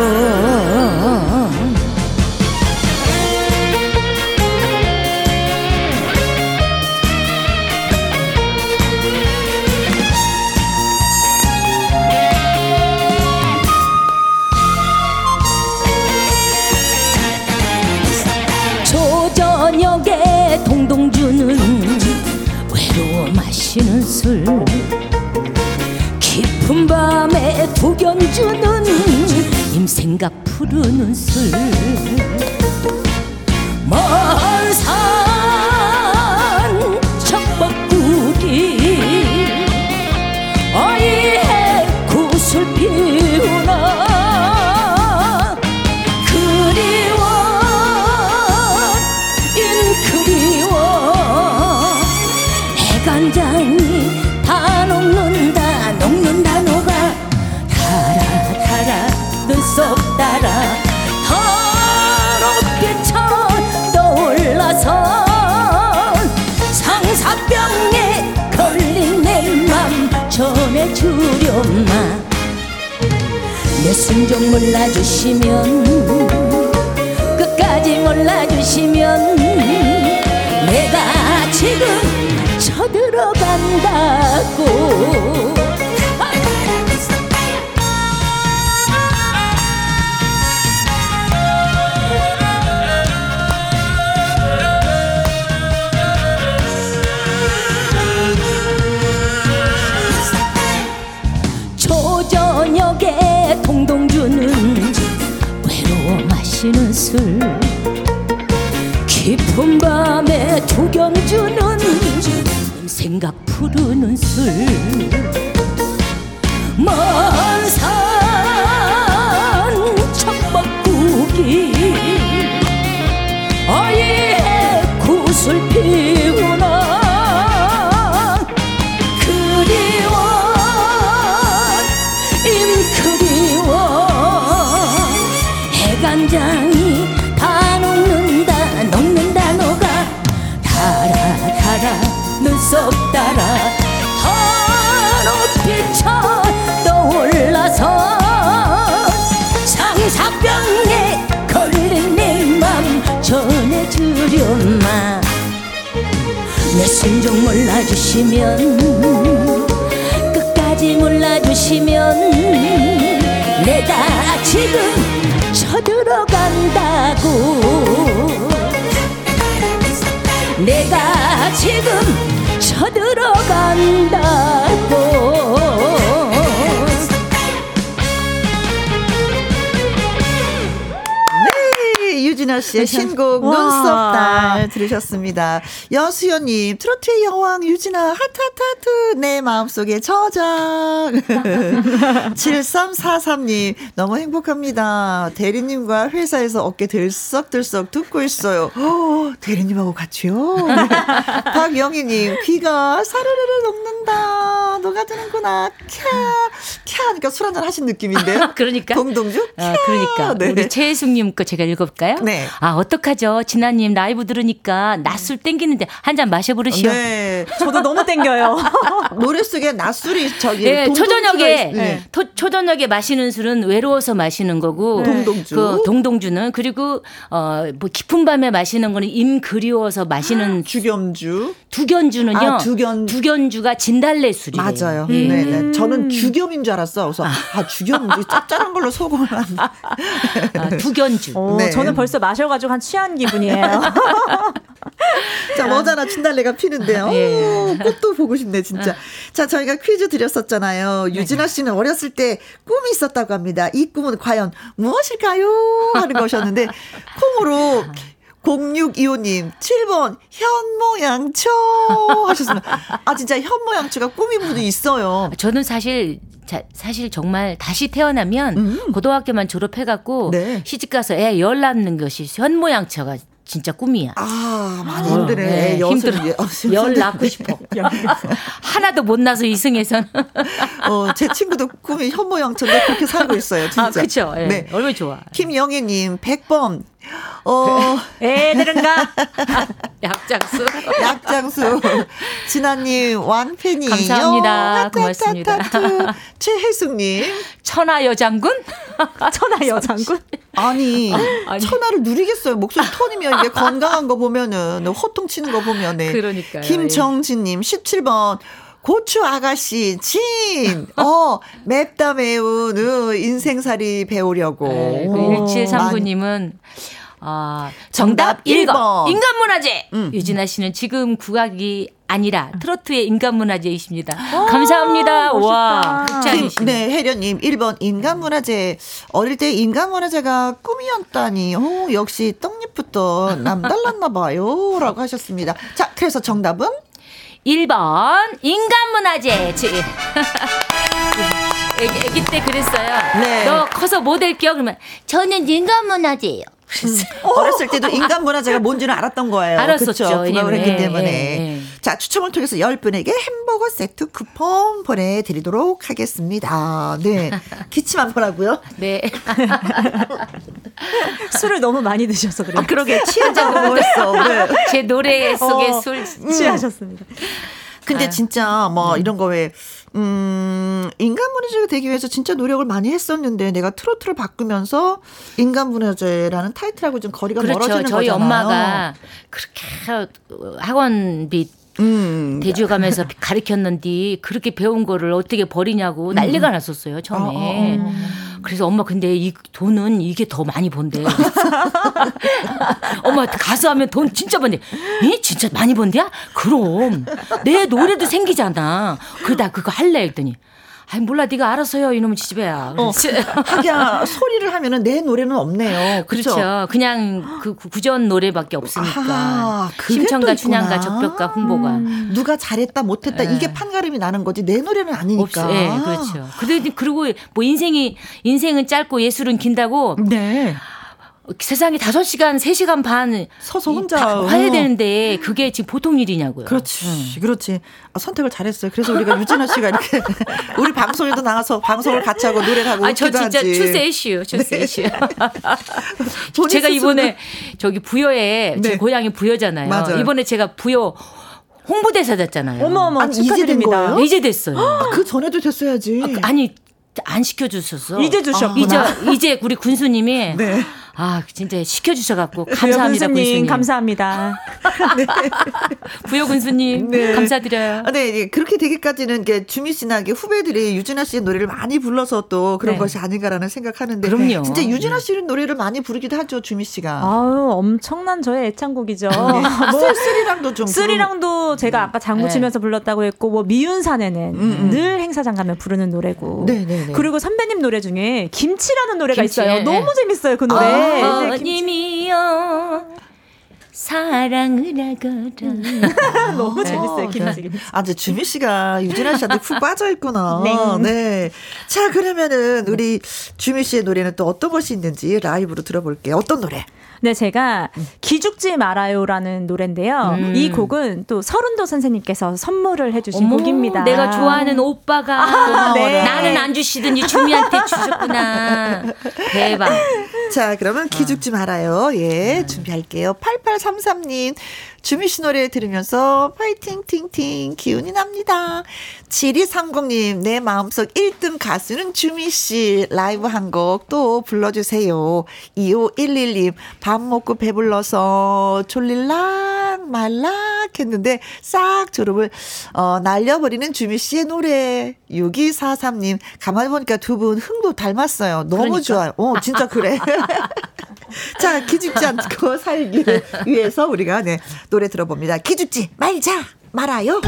외로워 마시는 술 깊은 밤에 구경주는 임생각 푸르는 술 먼 산 청법국이 어이해 구슬 피우나 다 녹는다 녹는다 녹아 달아 달아 눈썹 달아 더럽게 쳐떠올라서 상사병에 걸린 내 맘 전해주렴마. 내 숨 좀 몰라주시면 끝까지 몰라주시면 내가 지금 쳐들어간다고. 초저녁에 동동주는 외로워 마시는 술 깊은 밤에 두경주는 생각 푸르는 술 먼 산 청박국이 어이해 구슬 피우나 그리워 임 그리워 해간장이 다 녹는다 녹는다 녹아 달아 달아 눈썹 따라 더 높이 쳐 떠올라서 상사병에 걸린 내 맘 전해주렴마. 내 숨 좀 몰라주시면 끝까지 몰라주시면 내가 지금 쳐들어간다고 내가 지금 쳐들어간다고. 네, 유진아 씨의 신곡 눈썹달 들으셨습니다. 여수연님 트로트의 여왕 유진아 하트하트하트 내 마음속에 저장. 칠삼사삼 님 너무 행복합니다. 대리님과 회사에서 어깨 들썩들썩 듣고 있어요. 오, 대리님하고 같이요. 박영희님 귀가 사르르르 녹는다 녹아드는구나. 캬, 캬. 그러니까 술 한잔 하신 느낌인데요. 그러니까. 동동주? 캬. 아, 그러니까. 네. 우리 최혜숙님 거 제가 읽어볼까요? 네. 아, 어떡하죠? 진아님 라이브 들으니까 낮술 땡기는데 한 잔 마셔보르시오. 네. 저도 너무 땡겨요. 노래 속에 낮술이 저기. 네, 초저녁에. 네. 토, 초저녁에 마시는 술은 외로워서 마시는 거고. 네. 동동주. 그 동동주는. 그리고, 어, 뭐 깊은 밤에 마시는 거는 임 그리워서 마시는. 주겸주. 두견주는요. 아, 두견. 두견주가 진달래 술이에요. 맞아요. 음. 네네. 저는 주겸인 줄 알았어. 그래서 아, 주겸주 짭짤한 걸로 소금을 한. 아, 두견주. 오, 네. 저는 벌써 마셔가지고 한 취한 기분이에요. 자, 머자나 진달래가 피는데요. 오, 꽃도 보고 싶네 진짜. 자, 저희가 퀴즈 드렸었잖아요. 유진아 씨는 어렸을 때 꿈이 있었다고 합니다. 이 꿈은 과연 무엇일까요? 하는 것이었는데 콩으로 공육이오 님 칠 번 현모양초 하셨습니다. 아, 진짜 현모양초가 꿈인 분도 있어요. 저는 사실 자, 사실 정말 다시 태어나면 음. 고등학교만 졸업해갖고 네. 시집가서 애 열 낳는 것이 현모양처가 진짜 꿈이야. 아, 많이 힘드네. 네, 힘들어. 열 낳고 싶어. 하나도 못 나서 이승에선. 어, 제 친구도 꿈이 현모양처인데 그렇게 살고 있어요. 진짜. 아, 그렇죠. 네. 네. 얼마나 좋아. 김영애님 백 번. 어, 애들은가? 약장수. 약장수. 진아님, 완팬이. 감사합니다. 요, 고맙습니다. 최혜숙님. 천하여장군? 천하여장군? 아니, 아니, 천하를 누리겠어요. 목소리 톤이면 이게 건강한 거 보면은, 호통 치는 거 보면. 네. 그러니까요. 김정진님, 십칠 번. 고추 아가씨 진 어 맵다 매운 으, 인생살이 배우려고. 일칠삼구 님은 어, 정답, 정답 일 번 인간문화재. 음. 유진아 씨는 지금 국악이 아니라 트로트의 인간문화재이십니다. 감사합니다. 멋있다. 와, 국장이시네. 네, 혜련님 일 번 인간문화재. 어릴 때 인간문화재가 꿈이었다니. 오, 역시 떡잎부터 남달랐나 봐요. 라고 하셨습니다. 자, 그래서 정답은? 일 번 인간문화재. 애기, 애기 때 그랬어요. 네. 너 커서 뭐 될게요? 그러면 저는 인간문화재예요. 어렸을 때도 인간문화재가 뭔지는 알았던 거예요. 알았었죠. 부각을 했기 때문에. 예, 예. 자, 추첨을 통해서 열 분에게 햄버거 세트 쿠폰 보내드리도록 하겠습니다. 네. 기침 안 보라고요? 네. 술을 너무 많이 드셔서 그래요. 아, 그러게. 취하자고 벌써. 네. 제 노래 속에 어, 술 취하셨습니다. 근데 아유. 진짜 뭐 네. 이런 거 왜 음, 인간문화재가 되기 위해서 진짜 노력을 많이 했었는데 내가 트로트를 바꾸면서 인간문화재라는 타이틀하고 좀 거리가 그렇죠. 멀어지는 거잖아요. 그렇죠. 저희 엄마가 그렇게 학원비 음. 대주가면서 가르쳤는데 그렇게 배운 거를 어떻게 버리냐고 난리가 음. 났었어요 처음에. 어, 어. 그래서 엄마 근데 이 돈은 이게 더 많이 번대. 엄마 가수 하면 돈 진짜 번대. 에? 진짜 많이 번대야? 그럼 내 노래도 생기잖아. 그러다 그거 할래 했더니 아니 몰라 네가 알아서요 이놈의 지지배야. 어, 하기야 소리를 하면은 내 노래는 없네요. 그렇죠. 그렇죠. 그냥 그 구전 노래밖에 없으니까. 아, 심청가, 춘향가, 적벽가, 흥보가. 음, 누가 잘했다 못했다 에. 이게 판가름이 나는 거지 내 노래는 아니니까. 없, 예, 그렇죠. 그리고, 그리고 뭐 인생이 인생은 짧고 예술은 긴다고. 네. 세상에 다섯 시간, 세 시간 반 서서 혼자 해야 되는데 그게 지금 보통 일이냐고요. 그렇지. 응. 그렇지. 아, 선택을 잘했어요. 그래서 우리가 유진아 씨가 이렇게 우리 방송에도 나가서 방송을 같이 하고 노래를 하고 아, 저 진짜 출세 이슈. 출세 이슈. 제가 이번에 저기 부여에 네. 제 고향이 부여잖아요. 맞아요. 이번에 제가 부여 홍보대사였잖아요. 어머어머. 아니, 이제 된 거예요? 이제 됐어요. 아, 그 전에도 됐어야지. 아, 아니 안 시켜주셨어. 이제 주셨구나. 아, 이제, 이제 우리 군수님이 네. 아, 진짜 시켜주셔갖고 감사합니다. 군수님, 군수님. 감사합니다. 네. 부여 군수님 네. 감사드려요. 아, 네, 그렇게 되기까지는 이게 주미 씨나 이게 후배들이 유진아 씨의 노래를 많이 불러서 또 그런 네. 것이 아닌가라는 생각하는데 그럼요. 진짜 유진아 씨는 노래를 많이 부르기도 하죠. 주미 씨가. 아유, 엄청난 저의 애창곡이죠. 뭐, 쓰리랑도 좀. 쓰리랑도 제가 아까 장구 치면서 네. 불렀다고 했고 뭐 미운 사내는 음, 음. 늘 행사장 가면 부르는 노래고 네, 네, 네. 그리고 선배님 노래 중에 김치라는 노래가 김치, 있어요. 네. 너무 재밌어요. 그 노래. 아. 어머님이여 사랑을 하거라. 너무 재밌어요. 김치, 김치. 아, 이제 주미 씨가 유진아 씨한테 푹 빠져있구나. 네. 네. 자, 그러면은 우리 주미 씨의 노래는 또 어떤 것이 있는지 라이브로 들어볼게요. 어떤 노래? 네, 제가 기죽지 말아요라는 노래인데요. 음. 이 곡은 또 서른도 선생님께서 선물을 해주신 어머, 곡입니다. 내가 좋아하는 오빠가 아, 네. 나는 안 주시더니 주미한테 주셨구나. 대박. 자, 그러면 기죽지 말아요. 예, 음. 준비할게요. 팔팔삼삼 님. 주미 씨 노래 들으면서 파이팅 팅팅 기운이 납니다. 칠이삼공 님 내 마음속 일 등 가수는 주미 씨 라이브 한 곡 또 불러주세요. 이오일일 님 밥 먹고 배불러서 졸릴락 말락 했는데 싹 졸음을 어, 날려버리는 주미 씨의 노래. 육이사삼 님 가만히 보니까 두 분 흥도 닮았어요. 너무 그러니까. 좋아요. 어, 진짜 그래. 자, 기죽지 않고 살기 위해서 우리가 네 노래 들어봅니다. 기죽지 말자 말아요.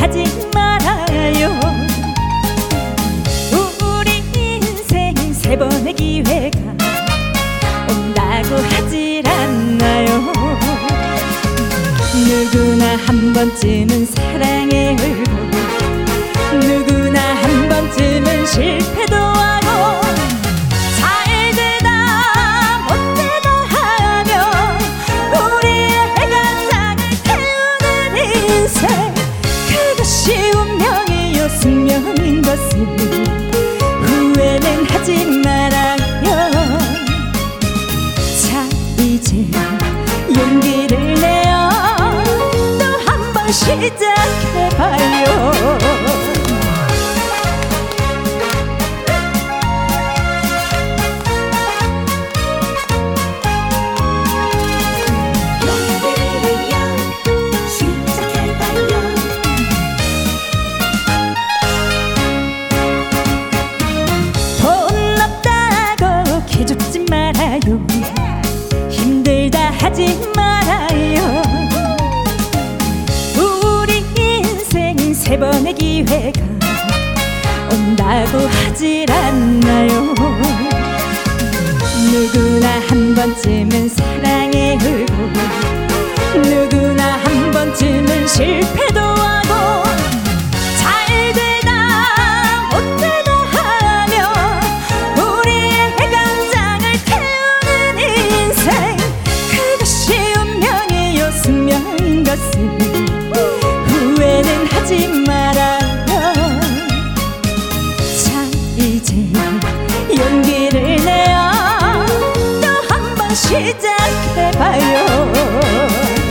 하지 말아요. 우리 인생 세 번의 기회가 온다고 하질 않나요. 누구나 한 번쯤은 사랑에 울고 누구나 한 번쯤은 실패도 하고 잘 되다 못 되다 하면 우리의 가장을 태우는 인생 운명이요 숙명인 것을 후회는 하지 말아요. 자, 이제 용기를 내어 또 한 번 시작해봐요. 하지 말아요. 우리 인생 세 번의 기회가 온다고 하질 않나요. 누구나 한 번쯤은 사랑에 울고 누구나 한 번쯤은 실패도 하고 잘 되다 못 되다 하며 우리의 강장을 태우는 인생 숙명인 것을 후회는 하지 말아요. 자, 이제 용기를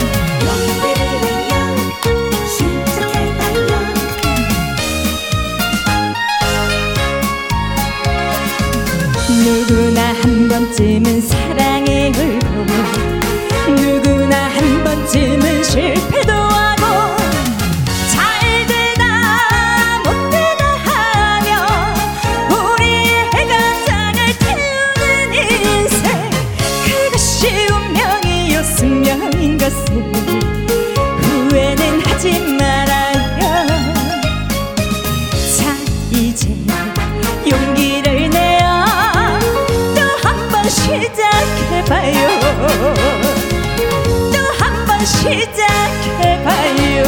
내어 또 한 번 시작해봐요. 누구나 한 번쯤은 사랑에 울고 누구나 한 번쯤은 실패도 하고 잘 되다 못 되다 하며 우리의 가장을 태우는 인생 그것이 운명이요 숙명인 것을 후회는 하지 말아요. 자, 이제 용기를 내 시작해봐요. 또 한 번 시작해봐요.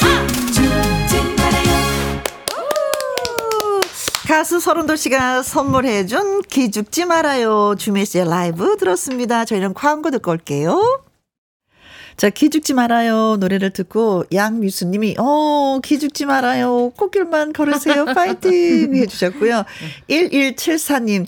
기죽지 말아요. 가수 서른도 씨가 선물해준 기죽지 말아요. 주미 씨의 라이브 들었습니다. 저희는 광고 듣고 올게요. 자, 기죽지 말아요 노래를 듣고 양미수님이 어 기죽지 말아요 꽃길만 걸으세요 파이팅 해주셨고요. 일일칠사 님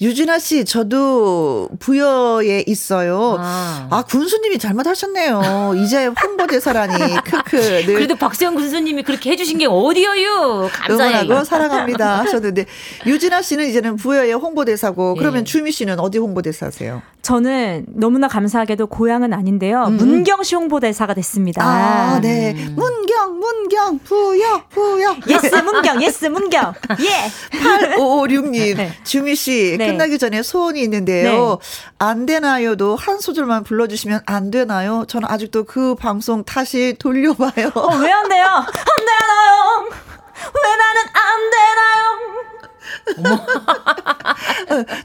유진아 씨 저도 부여에 있어요. 아, 아 군수님이 잘못하셨네요. 이제 홍보대사라니 크크. 그래도 박수영 군수님이 그렇게 해주신 게 어디여요. 감사해요. 응원하고 사랑합니다 하셨는데 유진아 씨는 이제는 부여의 홍보대사고 그러면 네. 주미 씨는 어디 홍보대사세요? 저는 너무나 감사하게도 고향은 아닌데요. 음. 문경시 홍보대사가 됐습니다. 아, 네. 음. 문경, 문경, 부여, 부여. 예스, 문경, 예스, 문경. 예. 팔오오육님, 네. 주미씨, 네. 끝나기 전에 소원이 있는데요. 네. 안 되나요도 한 소절만 불러주시면 안 되나요? 저는 아직도 그 방송 다시 돌려봐요. 어, 왜 안 돼요? 안 되나요? 왜 나는 안 되나요?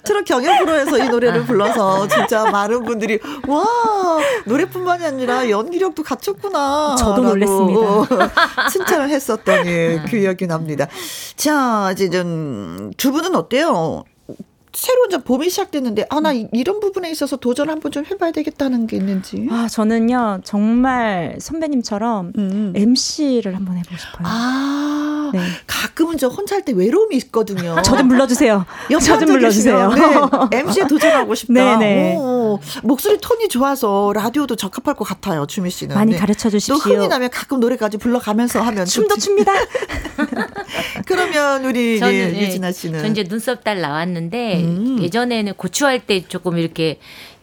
트럭 경연 프로에서 이 노래를 불러서 진짜 많은 분들이 와 노래뿐만이 아니라 연기력도 갖췄구나 저도 놀랐습니다 칭찬을 했었던 예, 그 이야기 납니다. 자 이제 좀 두 분은 어때요? 새로운 저 봄이 시작됐는데 아 나 이런 부분에 있어서 도전 한번 좀 해봐야 되겠다는 게 있는지. 아 저는요 정말 선배님처럼 음. 엠씨를 한번 해보고 싶어요. 아 네. 가끔은 저 혼자 할 때 외로움이 있거든요. 저 좀 불러주세요. 저 좀 불러주세요. 네, 엠씨에 도전하고 싶다. 네네. 오, 목소리 톤이 좋아서 라디오도 적합할 것 같아요. 주미 씨는 많이 네. 가르쳐 주십시오. 또 흥이 나면 가끔 노래까지 불러가면서 하면 춤도 춥니다. 그러면 우리 저는, 예, 유진아 씨는 전 이제 눈썹 달 나왔는데. 음. 예전에는 고추할 때 조금 이렇게,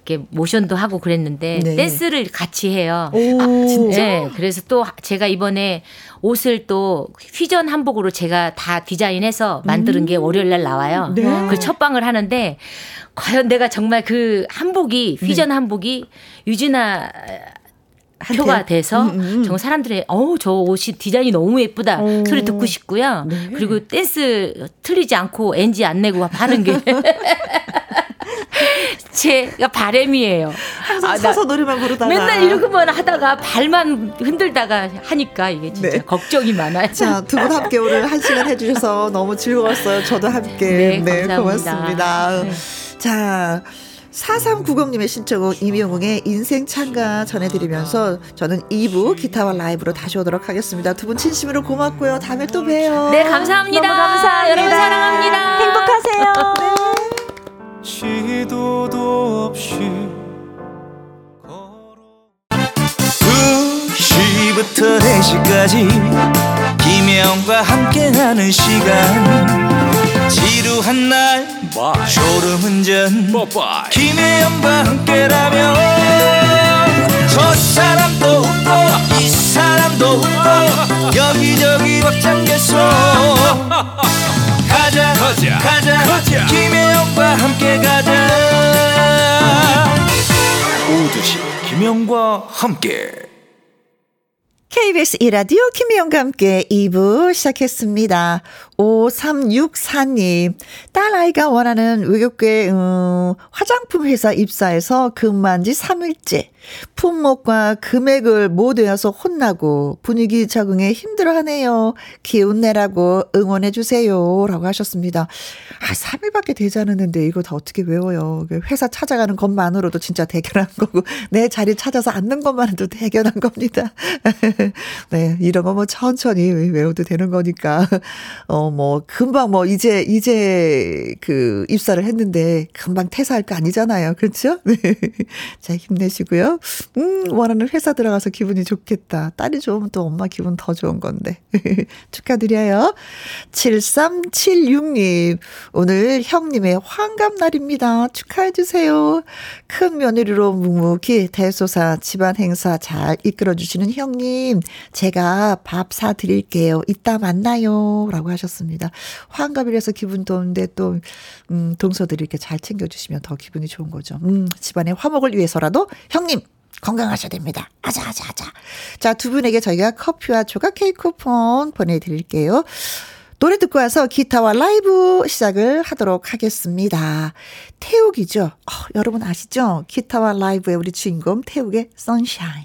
이렇게 모션도 하고 그랬는데 네. 댄스를 같이 해요. 오, 아, 진짜? 네, 그래서 또 제가 이번에 옷을 또 휘전 한복으로 제가 다 디자인해서 만드는 음. 게 월요일날 나와요. 네. 그 첫방을 하는데 과연 내가 정말 그 한복이 휘전 네. 한복이 유진아 표가 돼서 음, 음. 정말 사람들의 어우 저 옷이 디자인이 너무 예쁘다 오. 소리 듣고 싶고요. 네. 그리고 댄스 틀리지 않고 엔지 안 내고 하는 게 제가 바람이에요. 항상 아, 서서 노래만 부르다가 맨날 이러고만 하다가 발만 흔들다가 하니까 이게 진짜 네. 걱정이 많아요. 자, 두 분 함께 오늘 한 시간 해주셔서 너무 즐거웠어요. 저도 함께. 네, 네, 감사합니다. 네 고맙습니다. 네. 자. 사삼구공님의 신청곡 임영웅의 인생 창가 전해드리면서 저는 이 부 기타와 라이브로 다시 오도록 하겠습니다. 두 분 진심으로 고맙고요. 다음에 또 봬요. 네 감사합니다. 너무 감사합니다. 여러분 사랑합니다. 행복하세요. 네. 시도도 없이 두 시부터 네 시까지 김혜영과 함께하는 시간 지루한 날 Bye. 졸음운전 Bye. 김혜영과 함께라면 저 사람도 웃고 이 사람도 웃고 여기저기 벅찬 개소 가자, 가자 가자 가자 김혜영과 함께 가자 오두시 김혜영과 함께 케이비에스 이라디오 김혜영과 함께 이 부 시작했습니다. 오삼육사님 딸아이가 원하는 외국계 음, 화장품 회사 입사해서 근무한 지 삼 일째 품목과 금액을 못 외워서 혼나고 분위기 적응에 힘들어하네요. 기운 내라고 응원해 주세요 라고 하셨습니다. 아, 삼 일밖에 되지 않았는데 이거 다 어떻게 외워요. 회사 찾아가는 것만으로도 진짜 대견한 거고 내 자리 찾아서 앉는 것만으로도 대견한 겁니다. 네, 이런 거 뭐 천천히 외워도 되는 거니까. 어, 뭐, 금방 뭐, 이제, 이제 그 입사를 했는데, 금방 퇴사할 거 아니잖아요. 그렇죠? 네. 자, 힘내시고요. 음, 원하는 회사 들어가서 기분이 좋겠다. 딸이 좋으면 또 엄마 기분 더 좋은 건데. 축하드려요. 칠삼칠육님, 오늘 형님의 환갑날입니다. 축하해주세요. 큰 며느리로 묵묵히 대소사, 집안 행사 잘 이끌어주시는 형님. 제가 밥 사드릴게요. 이따 만나요. 라고 하셨습니다. 환갑이라서 기분 좋은데 또 음, 동서들이 이렇게 잘 챙겨주시면 더 기분이 좋은 거죠. 음, 집안의 화목을 위해서라도 형님 건강하셔야 됩니다. 아자 아자 아자. 자, 두 분에게 저희가 커피와 조각 케이크 쿠폰 보내드릴게요. 노래 듣고 와서 기타와 라이브 시작을 하도록 하겠습니다. 태욱이죠. 어, 여러분 아시죠? 기타와 라이브의 우리 주인공 태욱의 선샤인.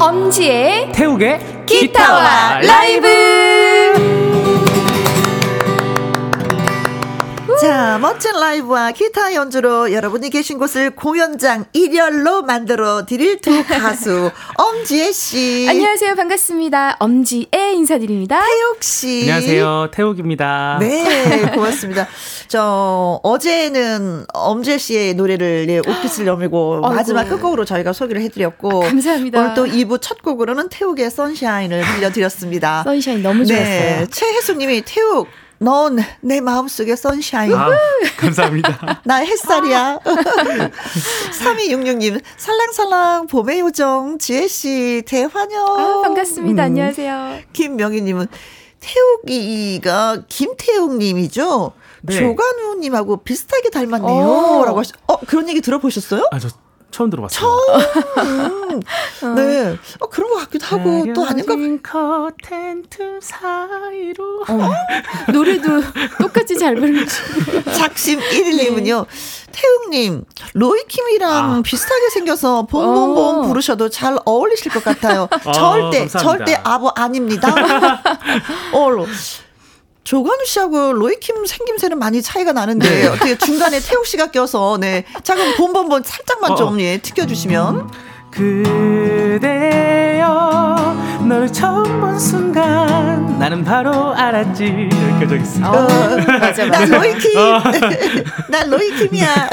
엄지의 태욱의 기타와 라이브. 자, 멋진 라이브와 기타 연주로 여러분이 계신 곳을 공연장 일렬로 만들어 드릴 두 가수 엄지혜 씨, 안녕하세요, 반갑습니다. 엄지혜 인사드립니다. 태욱 씨, 안녕하세요, 태욱입니다. 네, 고맙습니다. 저 어제는 엄지혜 씨의 노래를, 예, 오피스를 여미고 마지막 끝곡으로 저희가 소개를 해드렸고, 아, 감사합니다. 오늘 또 이 부 첫 곡으로는 태욱의 선샤인을 들려드렸습니다. 선샤인 너무 좋았어요. 네, 최혜숙님이 태욱 넌 내 마음속의 선샤인. 아, 감사합니다. 나 햇살이야. 삼이육육 님, 살랑살랑 봄의 요정 지혜씨 대환영. 아, 반갑습니다. 음. 안녕하세요. 김명희님은 태욱이가 김태욱님이죠. 네. 조관우님하고 비슷하게 닮았네요. 오. 라고 하시. 어, 그런 얘기 들어보셨어요? 아, 저 처음 들어봤어요. 처음. 어. 네. 어, 그런 것 같기도 하고 또 아닌가. 커튼틈 사이로. 어. 노래도 똑같이 잘 부르시고. 작심 일일님은요. 네. 태웅님, 로이킴이랑 아. 비슷하게 생겨서 봄봄봄 어. 부르셔도 잘 어울리실 것 같아요. 어, 절대 감사합니다. 절대 아버 아닙니다. 어, 조관우 씨하고 로이킴 생김새는 많이 차이가 나는데, 네. 어떻게 중간에 태욱 씨가 껴서, 네. 자, 그럼 본본본 살짝만 어. 좀, 예, 튀겨주시면. 음. 그대여, 너를 처음 본 순간, 나는 바로 알았지. 여기까지 있습니다. 어, 맞아, 맞아. 난 로이킴. 어. 난 로이킴이야.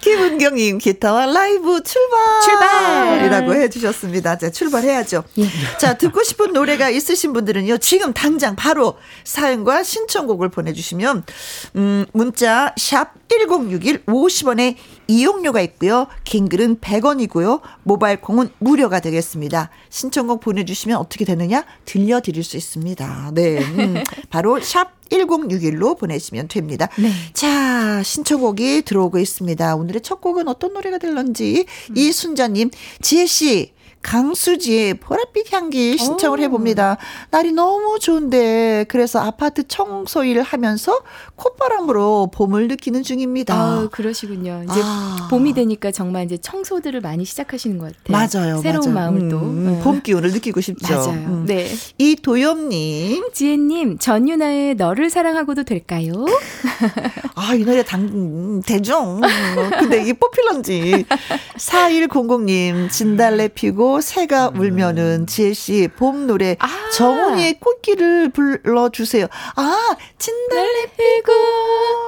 김은경님, 기타와 라이브 출발. 출발. 이라고 해주셨습니다. 자, 출발해야죠. 예. 자, 듣고 싶은 노래가 있으신 분들은요, 지금 당장 바로 사연과 신청곡을 보내주시면, 음, 문자, 샵 천육십일 오십 원에 이용료가 있고요. 긴 글은 백 원이고요. 모바일 공은 무료가 되겠습니다. 신청곡 보내주시면 어떻게 되느냐? 들려드릴 수 있습니다. 네. 음, 바로 샵 천육십일로 보내시면 됩니다. 네. 자, 신청곡이 들어오고 있습니다. 오늘의 첫 곡은 어떤 노래가 될런지. 음. 이순자님, 지혜씨, 강수지의 보랏빛 향기 신청을 해봅니다. 날이 너무 좋은데 그래서 아파트 청소일 하면서 콧바람으로 봄을 느끼는 중입니다. 아, 그러시군요. 이제 아. 봄이 되니까 정말 이제 청소들을 많이 시작하시는 것 같아요. 맞아요. 새로운 맞아요. 마음을 또. 음, 봄 기운을 느끼고 싶죠. 맞아요. 음. 네. 이도엽님. 지혜님, 전유나의 너를 사랑하고도 될까요? 아, 이 노래 당, 대중. 근데 이게 뽑힐런지. 사천백님, 진달래 피고 새가 울면은 지혜씨 봄 노래 아~ 정훈이의 꽃길을 불러주세요. 아, 진달래 피고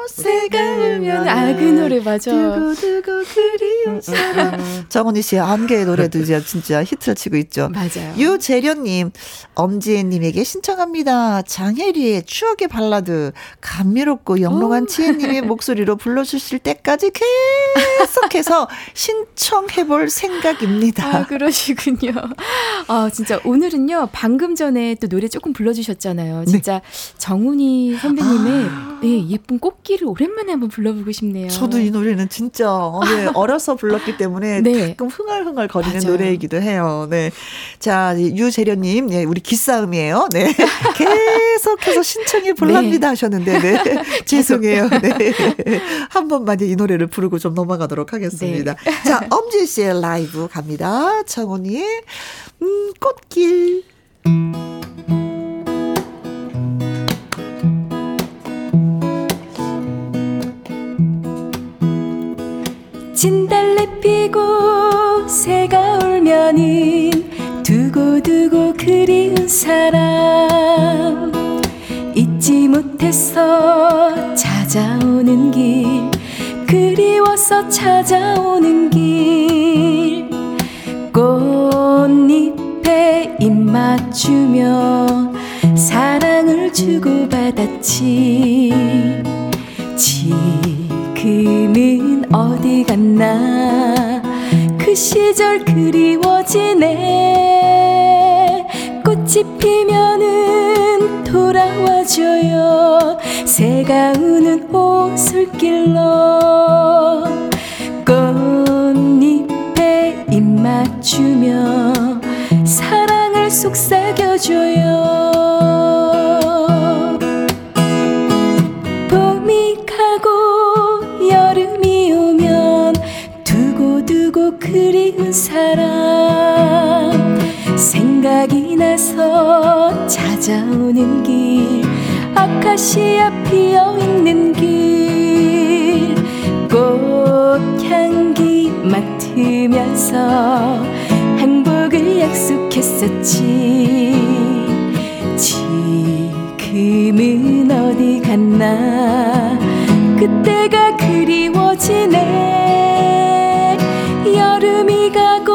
새가 울면은. 아, 그 노래 맞아. 두고두고 그리운 사람. 정훈이씨의 안개의 노래도 진짜 히트를 치고 있죠. 맞아요. 유재련님, 엄지혜님에게 신청합니다. 장혜리의 추억의 발라드. 감미롭고 영롱한 지혜님의 목소리로 불러주실 때까지 계속해서 신청해볼 생각입니다. 아, 그러시 그러시군요. 아, 진짜 오늘은요, 방금 전에 또 노래 조금 불러주셨잖아요. 진짜 네. 정훈이 선배님의 아... 예, 예쁜 꽃길을 오랜만에 한번 불러보고 싶네요. 저도 이 노래는 진짜 네, 어려서 불렀기 때문에 네. 가끔 흥얼흥얼 거리는 맞아요. 노래이기도 해요. 네. 자, 유재련님, 예, 우리 기싸움이에요. 네. 계속해서 신청이 불납니다 네. 하셨는데, 네. 죄송해요. 네. 한 번만 이 노래를 부르고 좀 넘어가도록 하겠습니다. 네. 자, 엄지혜 씨의 라이브 갑니다. 정훈이의 음, 꽃길. 진달래 피고 새가 울면은 두고두고 그리운 사람 잊지 못했어 찾아오는 길 그리워서 찾아오는 길 꽃잎에 입 맞추며 사랑을 주고받았지 지금은 어디 갔나 그 시절 그리워지네 꽃이 피면은 돌아와줘요 새가 우는 오솔길로 꽃잎에 입 맞추며 사랑을 속삭여줘요 봄이 가고 여름이 오면 두고두고 그리운 사람 생각이 나서 찾아오는 길 아카시아 피어있는 길 꽃향기 맡으면서 행복을 약속했었지 지금은 어디 갔나 그때가 그리워지네 여름이 가고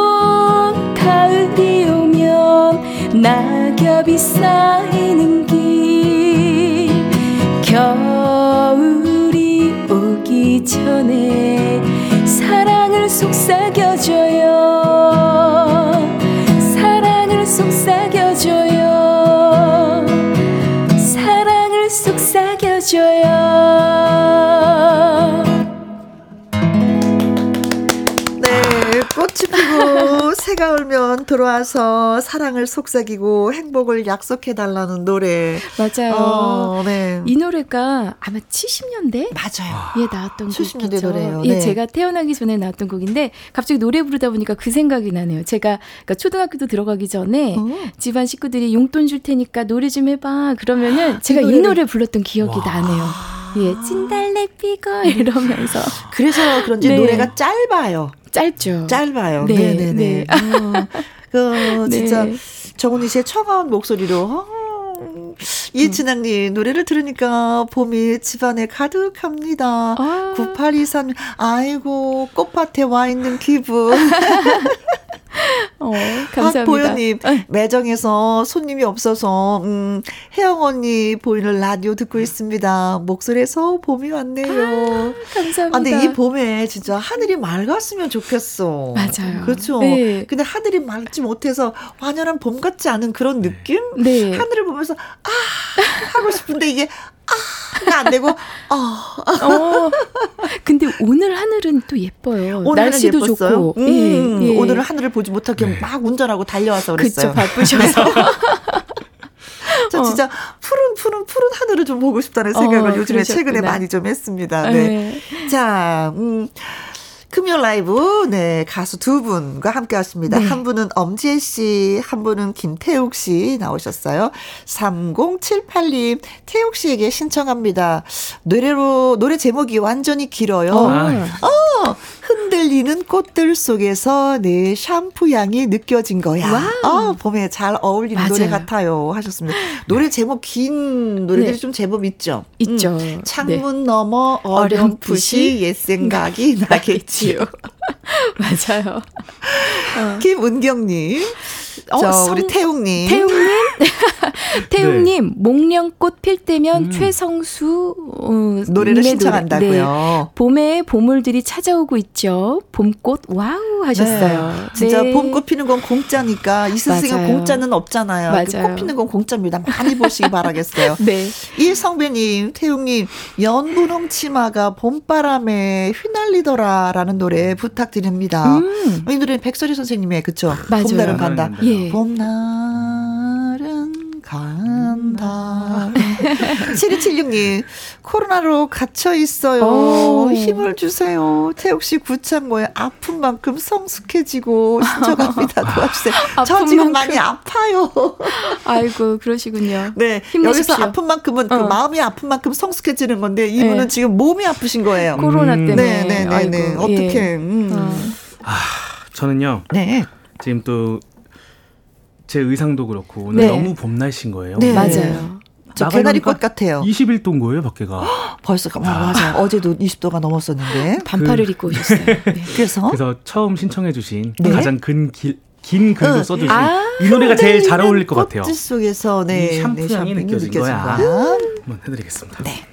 가을이 오면 낙엽이 쌓이는 길 겨울이 오기 전에 사랑을 속삭여줘요 사랑을 속삭여줘요 사랑을 속삭여줘요 네 꽃이 피고 새가 울면 들어와서 사랑을 속삭이고 행복을 약속해달라는 노래 맞아요 어, 네. 이 노래가 아마 칠십 년대 맞아요. 예, 나왔던 칠십 년대 노래예요. 예, 네. 제가 태어나기 전에 나왔던 곡인데 갑자기 노래 부르다 보니까 그 생각이 나네요. 제가 그러니까 초등학교도 들어가기 전에 어? 집안 식구들이 용돈 줄 테니까 노래 좀 해봐 그러면은 제가 이, 노래를... 이 노래 불렀던 기억이 와. 나네요. 예, 진달래 피고 이러면서 그래서 그런지 네. 노래가 짧아요. 짧죠. 짧아요. 네, 네네네. 네. 어, 그 진짜 네. 정훈이 씨의 처가운 목소리로 어, 이진학님 노래를 들으니까 봄이 집안에 가득합니다. 아. 구팔이삼 아이고 꽃밭에 와 있는 기분. 어, 감사합니다. 박보연님 매장에서 손님이 없어서 음, 혜영 언니 보이는 라디오 듣고 있습니다. 목소리에서 봄이 왔네요. 아, 감사합니다. 아, 근데 이 봄에 진짜 하늘이 맑았으면 좋겠어. 맞아요. 그렇죠. 네. 근데 하늘이 맑지 못해서 완연한 봄 같지 않은 그런 느낌? 네. 하늘을 보면서 아 하고 싶은데 이게 아가 안 되고 어. 어. 근데 오늘 하늘은 또 예뻐요. 날씨도 예뻤어요? 좋고. 음, 예, 예. 오늘은 하늘을 보지 못하게 네. 막 운전하고 달려와서 그랬어요. 그쵸, 바쁘셔서. 저 진짜 어. 푸른 푸른 푸른 하늘을 좀 보고 싶다는 생각을 어, 요즘에 그러셨구나. 최근에 많이 좀 했습니다. 네. 네. 자, 음. 금요일 라이브 네 가수 두 분과 함께 하십니다. 네. 한 분은 엄지혜 씨, 한 분은 김태욱 씨 나오셨어요. 삼공칠팔 님 태욱 씨에게 신청합니다. 노래로 노래 제목이 완전히 길어요. 어, 어 흔들리는 꽃들 속에서 내 샴푸 향이 느껴진 거야. 어, 봄에 잘 어울리는 맞아요. 노래 같아요. 하셨습니다. 노래 제목 긴 노래들이 네. 좀 제법 있죠. 있죠. 음, 창문 네. 넘어 어렴풋이 옛 생각이 나겠지. 맞아요. 어. 김은경님 어, 저 성... 우리 태욱님. 태욱님. 태욱님 네. 목련꽃 필 때면 음. 최성수 어, 노래를 신청한다고요. 네. 봄에 보물들이 찾아오고 있죠. 봄꽃 와우 하셨어요. 네. 진짜 네. 봄꽃 피는 건 공짜니까 이 스승의 공짜는 없잖아요. 맞아요. 꽃 피는 건 공짜입니다. 많이 보시기 바라겠어요. 네. 일성배님, 태욱님 연분홍 치마가 봄바람에 휘날리더라라는 노래 부탁드립니다. 음. 이 노래는 백설이 선생님의 그쵸? 맞아요. 봄날은 간다. 예. 봄날은 간다. 칠이칠육님 코로나로 갇혀 있어요. 오. 힘을 주세요. 태욱 씨 구창모에 아픈 만큼 성숙해지고 신청합니다. 도와주세요. 저 지금 만큼. 많이 아파요. 아이고 그러시군요. 네 힘내십시오. 여기서 아픈 만큼은 어. 그 마음이 아픈 만큼 성숙해지는 건데 이분은 네. 지금 몸이 아프신 거예요. 코로나 음. 때문에. 네네네. 네. 어떻게? 예. 음. 어. 아 저는요. 네. 지금 또. 제 의상도 그렇고 오늘 네. 너무 봄 날씨인 거예요. 네. 맞아요. 저 개나리꽃 같아요. 이십일 도인 거예요 밖에가. 벌써 아, 맞아. 어제도 이십 도가 넘었었는데 반팔을 그, 입고 오셨어요. 네. 그래서 그래서 처음 신청해주신 네? 가장 긴 긴 글도 어. 써주신 아, 이 노래가 제일 잘 어울릴 것 같아요. 꽃 속에서 네, 이 샴푸 향이 네, 느껴진, 느껴진 거야. 거야. 한번 해드리겠습니다. 네.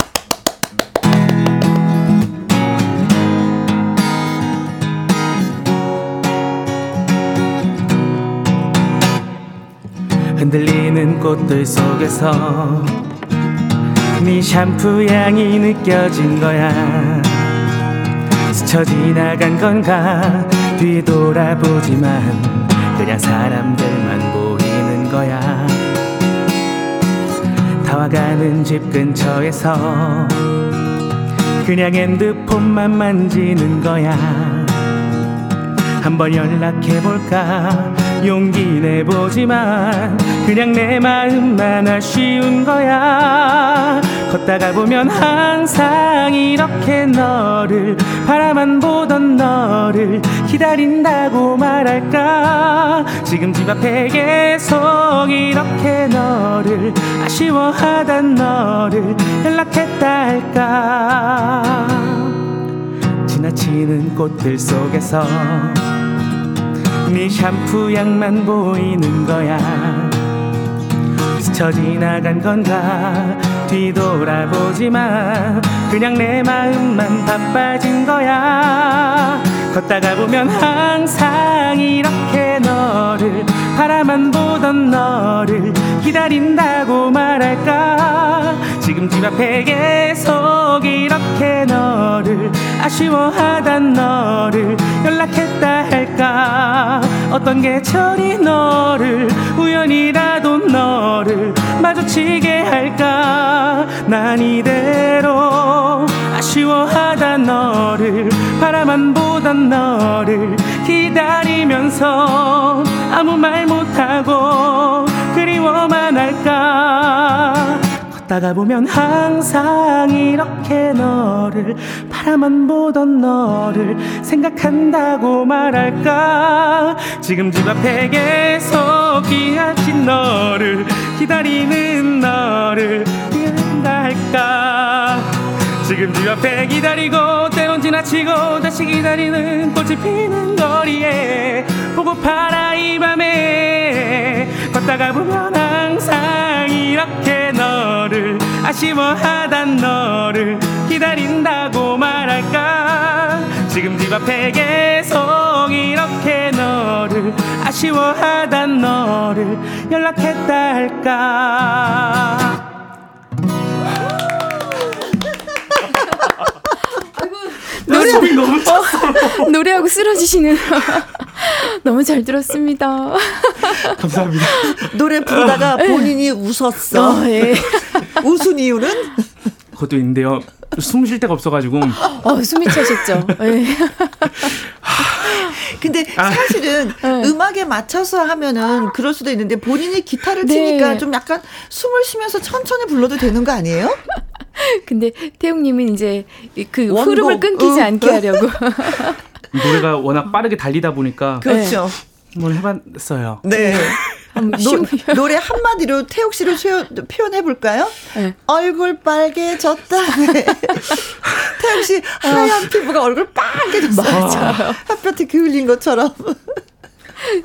흔들리는 꽃들 속에서 네 샴푸 향이 느껴진 거야. 스쳐 지나간 건가 뒤돌아보지만 그냥 사람들만 보이는 거야. 다와가는 집 근처에서 그냥 핸드폰만 만지는 거야. 한번 연락해볼까 용기 내보지만 그냥 내 마음만 아쉬운 거야. 걷다가 보면 항상 이렇게 너를 바라만 보던 너를 기다린다고 말할까. 지금 집 앞에 계속 이렇게 너를 아쉬워하던 너를 연락했다 할까. 지나치는 꽃들 속에서 네 샴푸 향만 보이는 거야. 스쳐 지나간 건가 뒤돌아보지만 그냥 내 마음만 바빠진 거야. 걷다가 보면 항상 이렇게 너를 바라만 보던 너를 기다린다고 말할까. 지금 집 앞에 계속 이렇게 너를 아쉬워하던 너를 연락했다 할까. 어떤 계절이 너를 우연이라도 너를 마주치게 할까. 난 이대로 아쉬워하던 너를 바라만 보던 너를 기다리면서 아무 말 못하고 그리워만 할까. 걷다가 보면 항상 이렇게 너를 바라만 보던 너를 생각한다고 말할까. 지금 집 앞에 계속 기다린 너를 기다리는 너를 기다린다 할까. 지금 집 앞에 기다리고 때론 지나치고 다시 기다리는 꽃이 피는 거리에 보고파라 이 밤에. 걷다가 보면 항상 이렇게 너를 아쉬워하던 너를 기다린다고 말할까. 지금 집 앞에 계속 이렇게 너를 아쉬워하던 너를 연락했다 할까. 노래 너무 어, 노래하고 쓰러지시는 너무 잘 들었습니다. 감사합니다. 노래 부르다가 본인이 웃었어. 어, 예. 웃은 이유는? 그것도 있는데요. 숨 쉴 데가 없어가지고. 어, 숨이 차셨죠. 예. 근데 사실은 아, 음악에 맞춰서 하면은 그럴 수도 있는데 본인이 기타를 네. 치니까 좀 약간 숨을 쉬면서 천천히 불러도 되는 거 아니에요? 근데 태웅님은 이제 그 원곡. 흐름을 끊기지 응. 않게 하려고. 노래가 워낙 빠르게 달리다 보니까. 그렇죠. 뭘 해봤어요. 네. 노, 노래 한마디로 태욱 씨를 표현해볼까요? 네. 얼굴 빨개졌다. 태욱 씨 하얀 피부가 얼굴 빨개졌어요. 맞아요. 햇볕에 그을린 것처럼.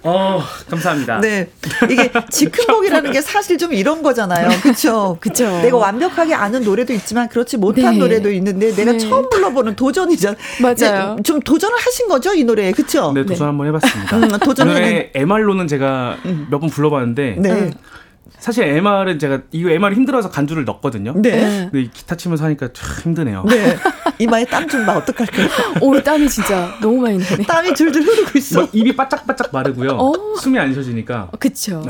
어, 감사합니다. 네, 이게 즉흥곡이라는 게 사실 좀 이런 거잖아요. 그렇죠, 그렇죠. 내가 완벽하게 아는 노래도 있지만 그렇지 못한 네. 노래도 있는데 내가 네. 처음 불러보는 도전이잖아. 맞아요. 좀 도전을 하신 거죠, 이 노래에, 그렇죠? 네, 도전 네. 한번 해봤습니다. 음, 도전을. 노래 엠알로는 제가 음. 몇 번 불러봤는데. 네. 음. 사실 엠알은 제가 이거 엠알이 힘들어서 간주를 넣었거든요. 네. 근데 기타 치면서 하니까 참 힘드네요. 네. 이마에 땀 좀 봐. 어떡할까요? 오, 땀이 진짜 너무 많이 나네. 땀이 줄줄 흐르고 있어. 입이 바짝바짝 마르고요. 어. 숨이 안 쉬어지니까. 그렇죠.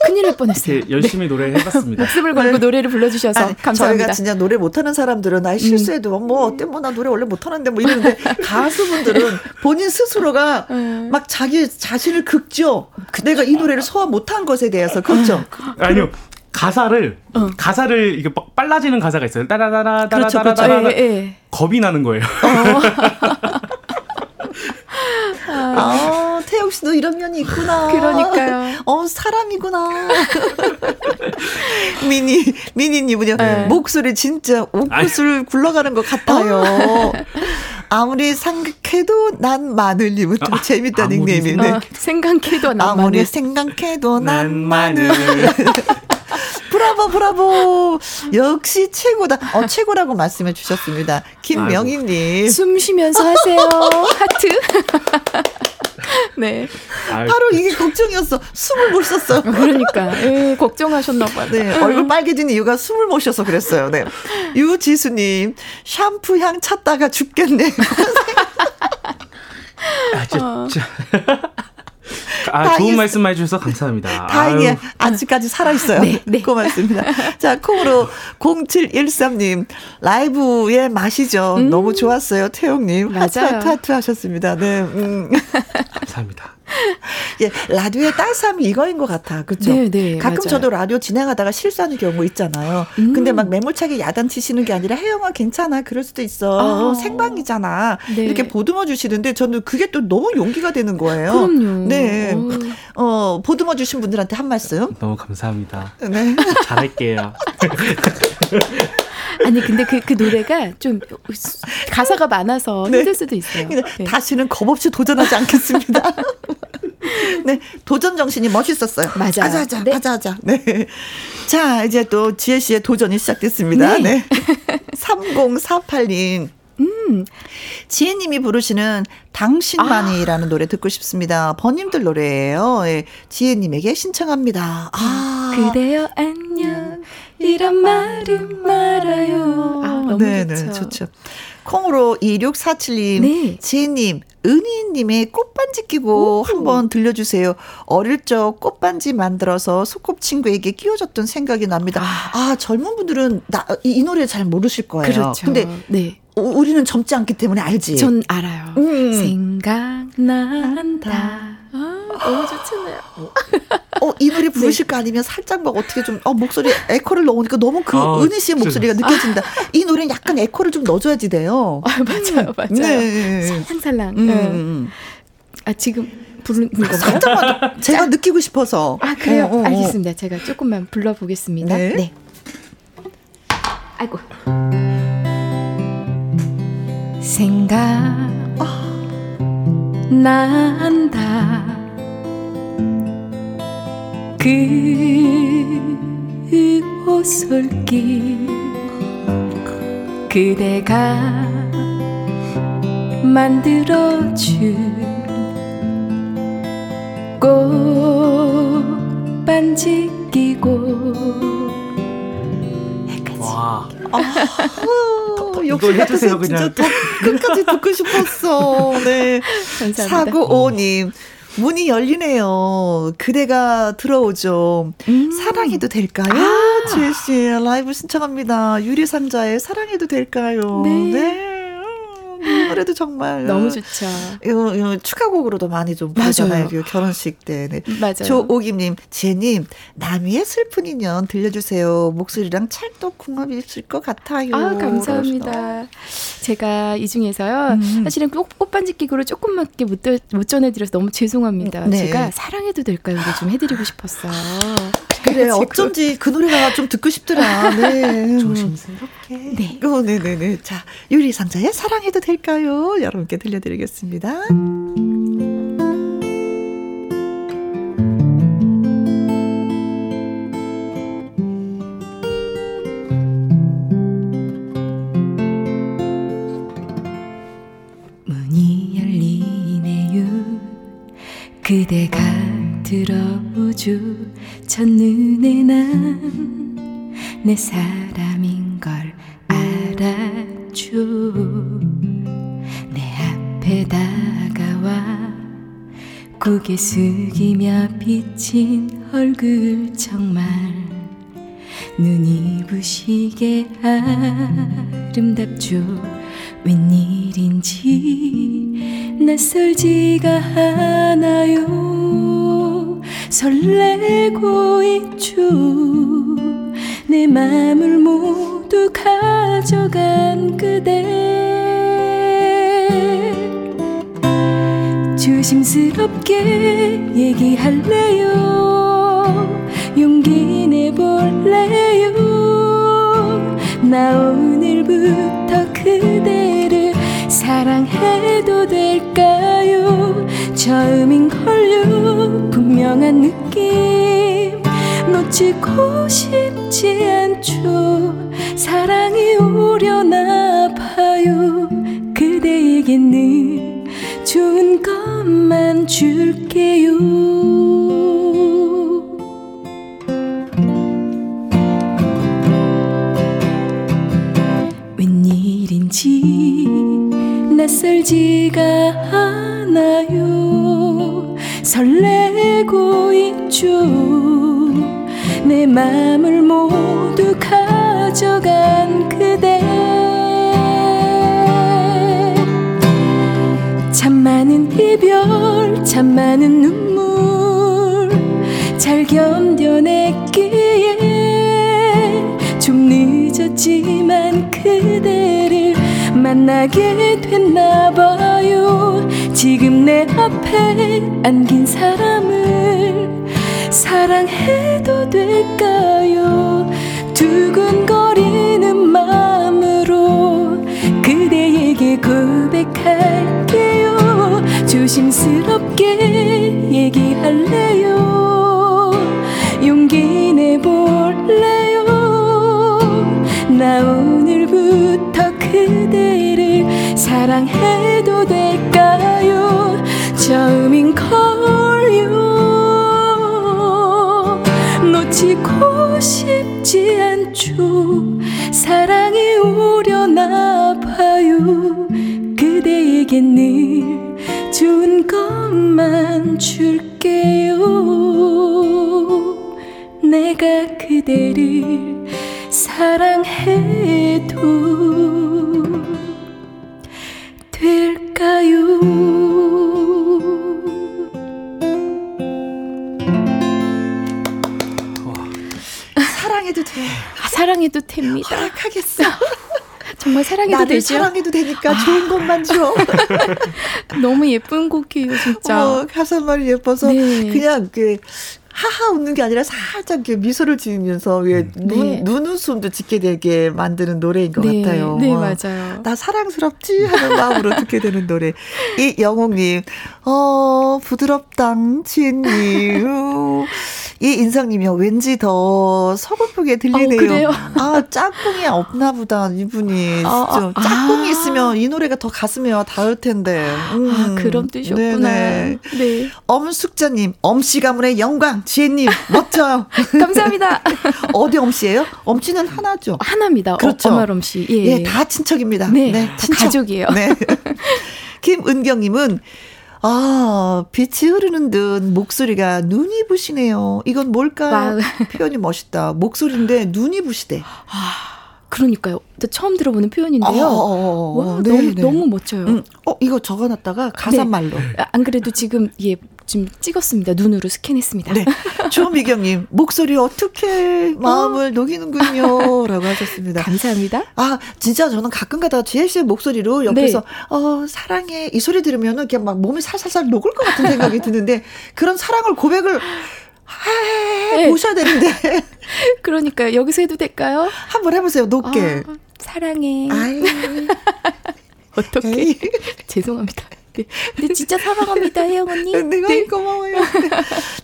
큰일 날 뻔했어요. 열심히 네. 노래해봤습니다. 목숨을 걸고 네. 노래를 불러주셔서 아니, 감사합니다. 저희가 진짜 노래 못하는 사람들은 나의 실수에도 음. 뭐 어때 뭐 나 노래 원래 못하는데 뭐 이러는데 가수분들은 본인 스스로가 음. 막 자기 자신을 극죠. 내가 이 노래를 소화 못한 것에 대해서 극죠. 아니요. 가사를 어. 가사를 이게 막 빨라지는 가사가 있어요. 따라라라 그렇죠, 따라라라 그렇죠. 예, 예. 겁이 나는 거예요. 어. 아, 태욱 씨도 이런 면이 있구나. 그러니까요. 어, 사람이구나. 미니, 미니님은요. 네. 목소리 진짜 옥구슬 굴러가는 것 같아요. 아무리 생각해도 난 마늘님은 좀 아, 재밌다는 닉네임이네. 어, 생각해도 난 마늘. 아무리 생각해도 난, 난 마늘. 브라보 브라보 역시 최고다. 어, 최고라고 말씀해 주셨습니다. 김명희님 숨 쉬면서 하세요. 하트. 네. 아유. 바로 이게 걱정이었어. 숨을 못 쉬었어요. 그러니까 에이, 걱정하셨나 봐요. 네. 얼굴 빨개진 이유가 숨을 못 쉬어서 그랬어요. 네. 유지수님 샴푸 향 찾다가 죽겠네. 아 진짜. 아, 좋은 있... 말씀만 해주셔서 감사합니다. 다행이야. 아직까지 살아있어요. 네, 네. 고맙습니다. 자, 콩으로 공칠일삼님, 라이브의 맛이죠. 음. 너무 좋았어요. 태용님. 하트, 하트, 하트 하셨습니다. 네. 음. 감사합니다. 예, 라디오의 따스함이 이거인 것 같아. 그죠? 네, 네. 가끔 맞아요. 저도 라디오 진행하다가 실수하는 경우 있잖아요. 음. 근데 막 매몰차게 야단치시는 게 아니라 혜영아 괜찮아. 그럴 수도 있어. 아. 생방이잖아. 네. 이렇게 보듬어 주시는데 저는 그게 또 너무 용기가 되는 거예요. 그럼요. 네. 오. 어, 보듬어 주신 분들한테 한 말씀. 너무 감사합니다. 네. 잘할게요. 아니 근데 그, 그 노래가 좀 가사가 많아서 네. 힘들 수도 있어요. 네. 다시는 겁 없이 도전하지 않겠습니다. 네, 도전 정신이 멋있었어요. 맞아. 하자 하자 네. 하자 하자. 네. 자, 이제 또 지혜 씨의 도전이 시작됐습니다. 네. 네. 삼공사팔님. 음. 지혜님이 부르시는 당신만이라는 아. 노래 듣고 싶습니다. 버님들 노래예요. 예. 지혜님에게 신청합니다. 아. 그대여 안녕 이런 말은 말아요. 아, 너무 네네, 좋죠. 좋죠. 콩으로 이육사칠님 네. 지혜님 은희님의 꽃반지 끼고 한번 들려주세요. 어릴 적 꽃반지 만들어서 소꿉친구에게 끼워줬던 생각이 납니다. 아, 아 젊은 분들은 나, 이, 이 노래 잘 모르실 거예요. 그렇죠. 근데 네. 우리는 젊지 않기 때문에 알지? 전 알아요. 음. 생각난다. 아, 너무 좋잖아요. 어, 이 노래 부르실 거 아니면 살짝 막 어떻게 좀, 어, 목소리, 에코를 넣으니까 너무 그 어, 은희 씨의 목소리가 진짜. 느껴진다. 아. 이 노래는 약간 에코를 좀 넣어줘야지 돼요. 아, 맞아요, 맞아요. 네. 살랑살랑. 음. 음. 아, 지금 부르는 건가요? 살짝만, 제가 느끼고 싶어서. 아, 그래요? 어, 어, 어. 알겠습니다. 제가 조금만 불러보겠습니다. 네. 네. 아이고. 생각 난다 그 옷솔길 그대가 만들어준 꽃반지 끼고 와. 아, 역시 해주세요, 그냥. 진짜 더 끝까지 듣고 싶었어. 네. 사구오님. 문이 열리네요. 그대가 들어오죠. 음. 사랑해도 될까요? 아. 지혜씨, 라이브 신청합니다. 유리상자의 사랑해도 될까요? 네. 네. 이 노래도 정말 너무 좋죠. 이거, 이거 추가곡으로도 많이 좀 보잖아요. 결혼식 때. 네. 맞아요. 조오김님, 지혜님, 남이의 슬픈 인연 들려주세요. 목소리랑 찰떡 궁합이 있을 것 같아요. 아, 감사합니다. 그러시다. 제가 이 중에서요. 음. 사실은 꽃반지 끼고로 조금밖에 못, 못 전해드려서 너무 죄송합니다. 네. 제가 사랑해도 될까요? 좀 해드리고 싶었어요. 그래, 어쩐지 그 노래가 좀 듣고 싶더라. 네. 조심스럽게. 네. 오, 네네네. 자, 유리상자의 사랑해도 될까요? 여러분께 들려드리겠습니다. 그대가 들어오죠 첫눈에 난 내 사람인 걸 알았죠. 내 앞에 다가와 고개 숙이며 비친 얼굴 정말 눈이 부시게 아름답죠. 웬일인지 낯설지가 않아요. 설레고 있죠. 내 맘을 모두 가져간 그대. 조심스럽게 얘기할래요. 용기 내볼래요. 나 오늘부터 그대를 사랑해도 될까요? 처음인걸요. 분명한 느낌 놓치고 싶지 않죠. 사랑이 오려나 봐요. 그대에게 늘 좋은 것만 줄게요. 웬일인지 낯설지가 않아요. 설레고 있죠. 내 맘을 모두 가져간 그대. 참 많은 이별, 참 많은 눈물 잘 견뎌냈기에 좀 늦었지만 그대를 만나게 됐나봐요. 지금 내 앞에 안긴 사람을 사랑해도 될까요? 두근거리는 마음으로 그대에게 고백할게요. 조심스럽게 얘기할래요. 용기 내볼래요. 나 오늘부터 그대를 사랑해도 될까요? 처음인 걸요. 놓치고 싶지 않죠. 사랑이 오려나 봐요. 그대에게 늘 좋은 것만 줄게요. 내가 그대를 사랑해도 될까요? 사랑해도 돼. 아, 사랑해도 됩니다. 허락하겠어. 정말 사랑해도 나를 되죠. 사랑해도 되니까 아. 좋은 것만 줘. 너무 예쁜 곡이에요, 진짜. 어, 가사말이 예뻐서 네. 그냥 그 하하 웃는 게 아니라 살짝 미소를 지으면서 음. 눈, 네. 눈웃음도 짓게 되게 만드는 노래인 것 네. 같아요. 네, 맞아요. 나 사랑스럽지 하는 마음으로 듣게 되는 노래. 이영옥님, 어, 부드럽당 지혜님. 이 인성님이요. 왠지 더 서글프게 들리네요. 어, 그래요? 아, 짝꿍이 없나 보다. 이분이 아, 아, 짝꿍이 아. 있으면 이 노래가 더 가슴에 와 닿을 텐데. 음. 아, 그런 뜻이었구나. 네네. 네. 엄숙자님, 엄씨 가문의 영광. 지혜님 멋져요. 감사합니다. 어디 엄씨예요? 엄씨는 하나죠. 하나입니다. 그렇죠. 엄마 엄씨. 예. 예, 다 친척입니다. 네, 네 다 친척. 가족이에요. 네. 김은경님은 아, 빛이 흐르는 듯 목소리가 눈이 부시네요. 이건 뭘까요? 표현이 멋있다. 목소리인데 눈이 부시대. 아, 그러니까요. 처음 들어보는 표현인데요. 아, 와, 네, 너무, 네. 너무 멋져요. 음, 어, 이거 적어놨다가 가사말로. 네. 안 그래도 지금 예, 지금 찍었습니다. 눈으로 스캔했습니다. 네. 조미경님, 목소리 어떻게 마음을 어? 녹이는군요. 라고 하셨습니다. 감사합니다. 아, 진짜 저는 가끔 가다가 지혜 씨의 목소리로 옆에서, 네. 어, 사랑해. 이 소리 들으면 그냥 막 몸이 살살살 녹을 것 같은 생각이 드는데, 그런 사랑을 고백을 해, 보셔야 되는데. 그러니까요. 여기서 해도 될까요? 한번 해보세요. 높게. 아, 사랑해. 아이. 어떻게? 죄송합니다. 네, 진짜 사랑합니다, 혜영 언니. 네, 고마워요.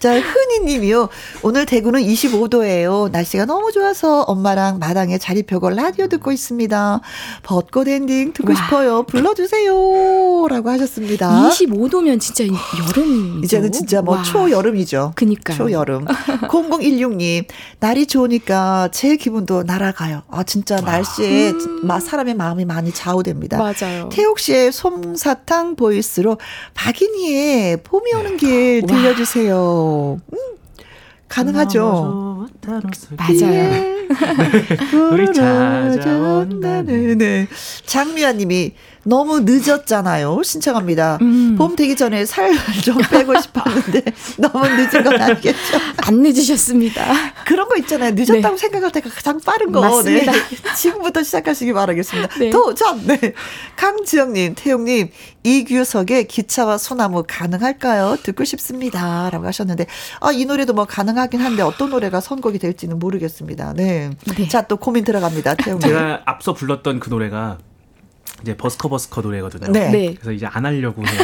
자, 흔히님이요. 오늘 대구는 이십오 도예요. 날씨가 너무 좋아서 엄마랑 마당에 자리 펴고 라디오 듣고 있습니다. 벚꽃 엔딩 듣고 와. 싶어요. 불러주세요라고 하셨습니다. 이십오 도면 진짜 여름이죠. 이제는 진짜 뭐 와. 초여름이죠. 그니까요. 초여름. 공공일육 님 날이 좋으니까 제 기분도 날아가요. 아 진짜 와. 날씨에 음. 사람의 마음이 많이 좌우됩니다. 맞아요. 태욱 씨의 솜사탕 보이스로 박인희의 봄이 오는 길 들려주세요. 음, 가능하죠. 맞아요. 우리 찾아온다네. 네. 장미아님이 너무 늦었잖아요. 신청합니다. 음. 봄 되기 전에 살 좀 빼고 싶었는데 너무 늦은 건 아니겠죠? 안 늦으셨습니다. 그런 거 있잖아요. 늦었다고 네. 생각할 때가 가장 빠른 거. 맞습니다. 네. 지금부터 시작하시기 바라겠습니다. 네. 도전. 네. 강지영님, 태용님, 이규석의 기차와 소나무 가능할까요? 듣고 싶습니다라고 하셨는데 아, 이 노래도 뭐 가능하긴 한데 어떤 노래가 선곡이 될지는 모르겠습니다. 네. 네. 자, 또 고민 들어갑니다. 태용님. 제가 앞서 불렀던 그 노래가 이제 버스커 버스커 노래거든요. 네. 네. 그래서 이제 안 하려고 해요.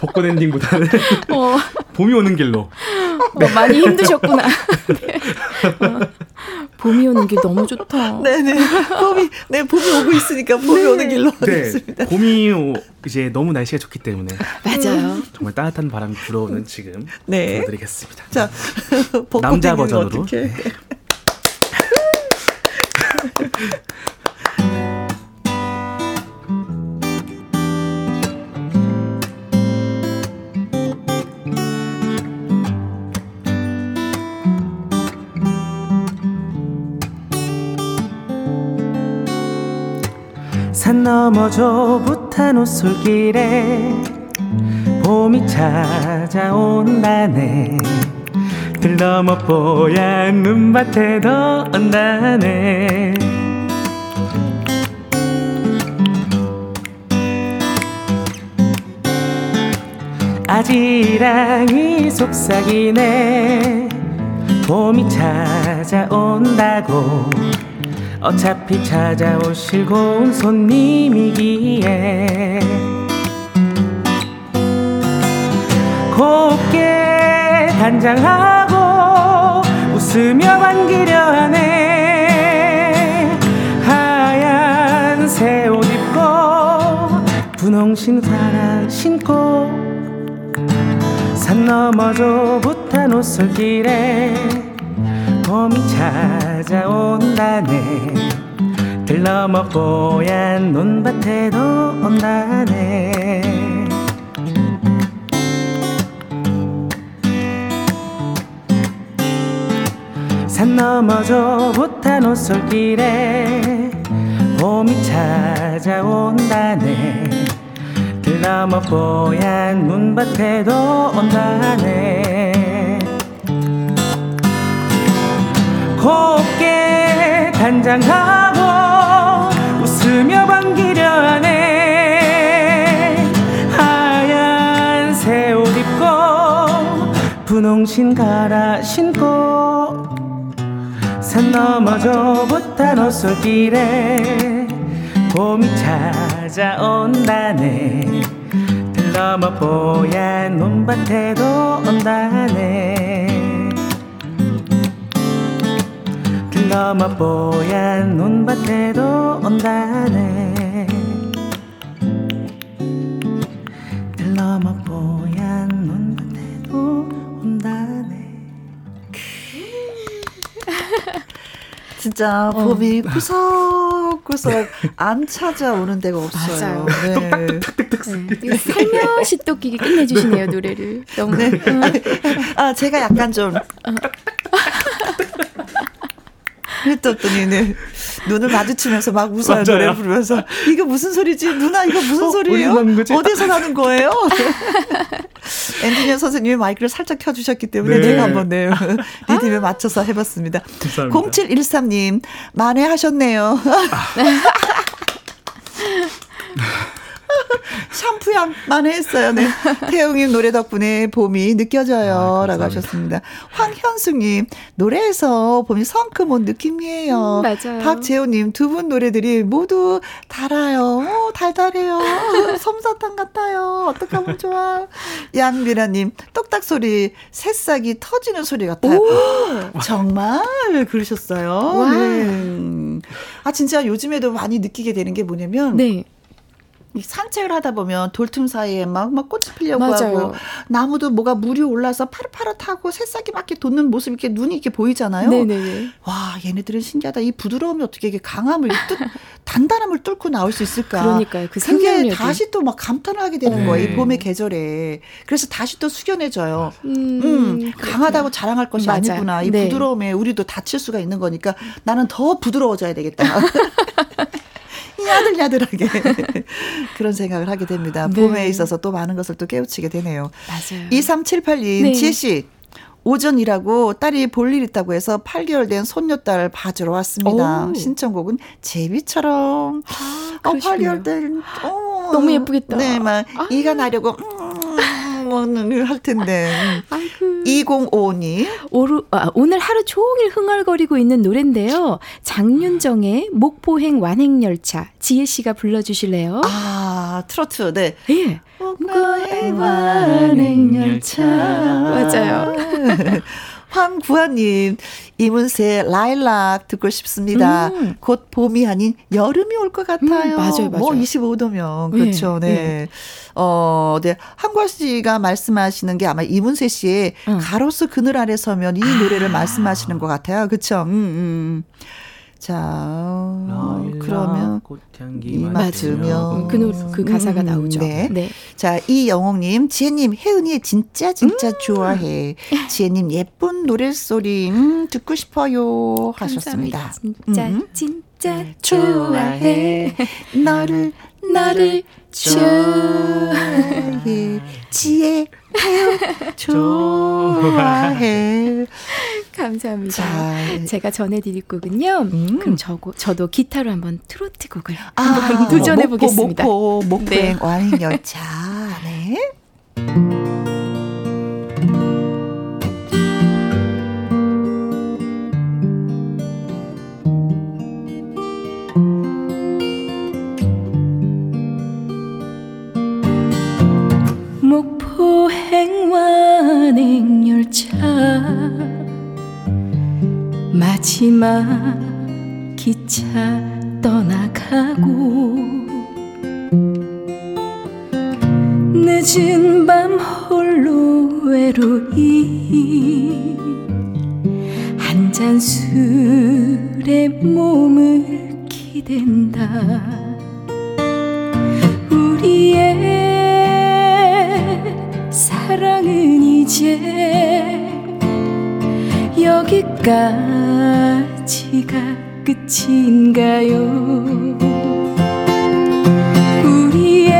벚꽃 엔딩보다는 어. 봄이 오는 길로. 네. 어, 많이 힘드셨구나. 네. 어. 봄이 오는 길 너무 좋다. 네네. 봄이 네 봄이 오고 있으니까 봄이 네. 오는 길로 하겠습니다. 네. 봄이 오, 이제 너무 날씨가 좋기 때문에 맞아요. 정말 따뜻한 바람이 불어오는 지금 네. 보여드리겠습니다. 자, 남자 버전으로. 네. 산 너머 조부탄 솔길에 봄이 찾아온다네. 들 너머 뽀얀 눈밭에 더 온다네. 아지랑이 속삭이네. 봄이 찾아온다고. 어차피 찾아오실 고운 손님이기에 곱게 단장하고 웃으며 반기려 하네. 하얀 새 옷 입고 분홍신 파란 신고 산 너머 좁은 옷솔길에 봄이 찾아온다네. 들 넘어 뽀얀 논밭에도 온다네. 산 넘어 좁은 옷솔길에 봄이 찾아온다네. 들 넘어 뽀얀 논밭에도 온다네. 곱게 단장하고 웃으며 반기려 하네. 하얀 새 옷 입고 분홍신 갈아 신고 산 넘어 좁은 옷솔길에 봄이 찾아온다네. 들 넘어 뽀얀 논밭에도 온다네. 너머 뽀얀 논밭에도 온다네. 너머 뽀얀 논밭에도 온다네. 진짜 봄이 어. 구석구석 안 찾아오는 데가 없어요. 맞아요. 똑딱똑딱똑딱. 네. 네. 살며시 또 끼게 끝내주시네요. 노래를 너무. 네. 아 제가 약간 좀. 그랬더니 네. 눈을 마주치면서 막 웃어요. 맞아요. 노래 부르면서 이거 무슨 소리지? 누나 이거 무슨 어, 소리예요? 어디서 나는 거예요? 엔지니어 선생님이 마이크를 살짝 켜주셨기 때문에 네. 내가 한번 네. 리듬에 맞춰서 해봤습니다. 감사합니다. 공칠일삼 님 만회하셨네요. 아. 샴푸향만 했어요. 네. 태웅님 노래 덕분에 봄이 느껴져요. 아, 라고 하셨습니다. 황현숙님, 노래에서 봄이 성큼 온 느낌이에요. 음, 맞아요. 박재호님, 두 분 노래들이 모두 달아요. 오, 달달해요. 솜사탕 같아요. 어떡하면 좋아. 양미라님, 똑딱 소리, 새싹이 터지는 소리 같아요. 오, 정말 그러셨어요. 네. 아, 진짜 요즘에도 많이 느끼게 되는 게 뭐냐면. 네. 산책을 하다 보면 돌틈 사이에 막, 막 꽃이 피려고 맞아요. 하고, 나무도 뭐가 물이 올라서 파릇파릇하고 새싹이 막 이렇게 돋는 모습, 이렇게 눈이 이렇게 보이잖아요. 네네네. 와, 얘네들은 신기하다. 이 부드러움이 어떻게 이게 강함을, 뚫, 단단함을 뚫고 나올 수 있을까. 그러니까요. 그 생명력이. 그게 다시 또 막 감탄을 하게 되는 네. 거예요. 이 봄의 계절에. 그래서 다시 또 숙연해져요. 음, 음 강하다고 자랑할 것이 맞아요. 아니구나. 이 네. 부드러움에 우리도 다칠 수가 있는 거니까 나는 더 부드러워져야 되겠다. 야들야들하게 그런 생각을 하게 됩니다. 네. 봄에 있어서 또 많은 것을 또 깨우치게 되네요. 맞아요. 이삼칠팔 님 네. 지혜씨 오전 일하고 딸이 볼일 있다고 해서 팔 개월 된 손녀딸 봐주러 왔습니다. 오. 신청곡은 제비처럼. 아, 어, 팔 개월 된 어, 너무 예쁘겠다. 네, 막 아. 이가 나려고 음. 할 텐데. 아이고. 이공오오 님 오루, 아, 오늘 하루 종일 흥얼거리고 있는 노래인데요. 장윤정의 목포행 완행열차 지혜씨가 불러주실래요? 아 트로트 네. 예. 목포행 완행열차 맞아요. 황구아님 이문세 라일락 듣고 싶습니다. 음. 곧 봄이 아닌 여름이 올 것 같아요. 음, 맞아요, 맞아요. 뭐 이십오 도면 그렇죠. 네. 네. 네. 어, 네. 한과 씨가 말씀하시는 게 아마 이문세 씨의 음. 가로수 그늘 아래 서면 이 노래를 아. 말씀하시는 것 같아요. 그렇죠. 음, 음. 자, 그러면 이 맞으면 그, 노, 그 가사가 음, 나오죠. 네. 네. 자, 이영웅님, 지혜님, 혜은이 진짜 진짜 음. 좋아해. 지혜님 예쁜 노랫소리 음, 듣고 싶어요 하셨습니다. 진짜 음. 진짜 좋아해. 너를 너를 좋아해. 지혜 좋아해. 감사합니다. 자, 제가 전해드릴 곡은요. 음. 그럼 저, 저도 기타로 한번 트로트 곡을 아, 한번 도전해 보겠습니다. 목포, 목포, 목포행 완행열차. 네. 목포행 완행열차 마지막 기차 떠나가고 늦은 밤 홀로 외로이 한 잔 술에 몸을 기댄다. 우리의 사랑은 이제 여기까지가 끝인가요? 우리의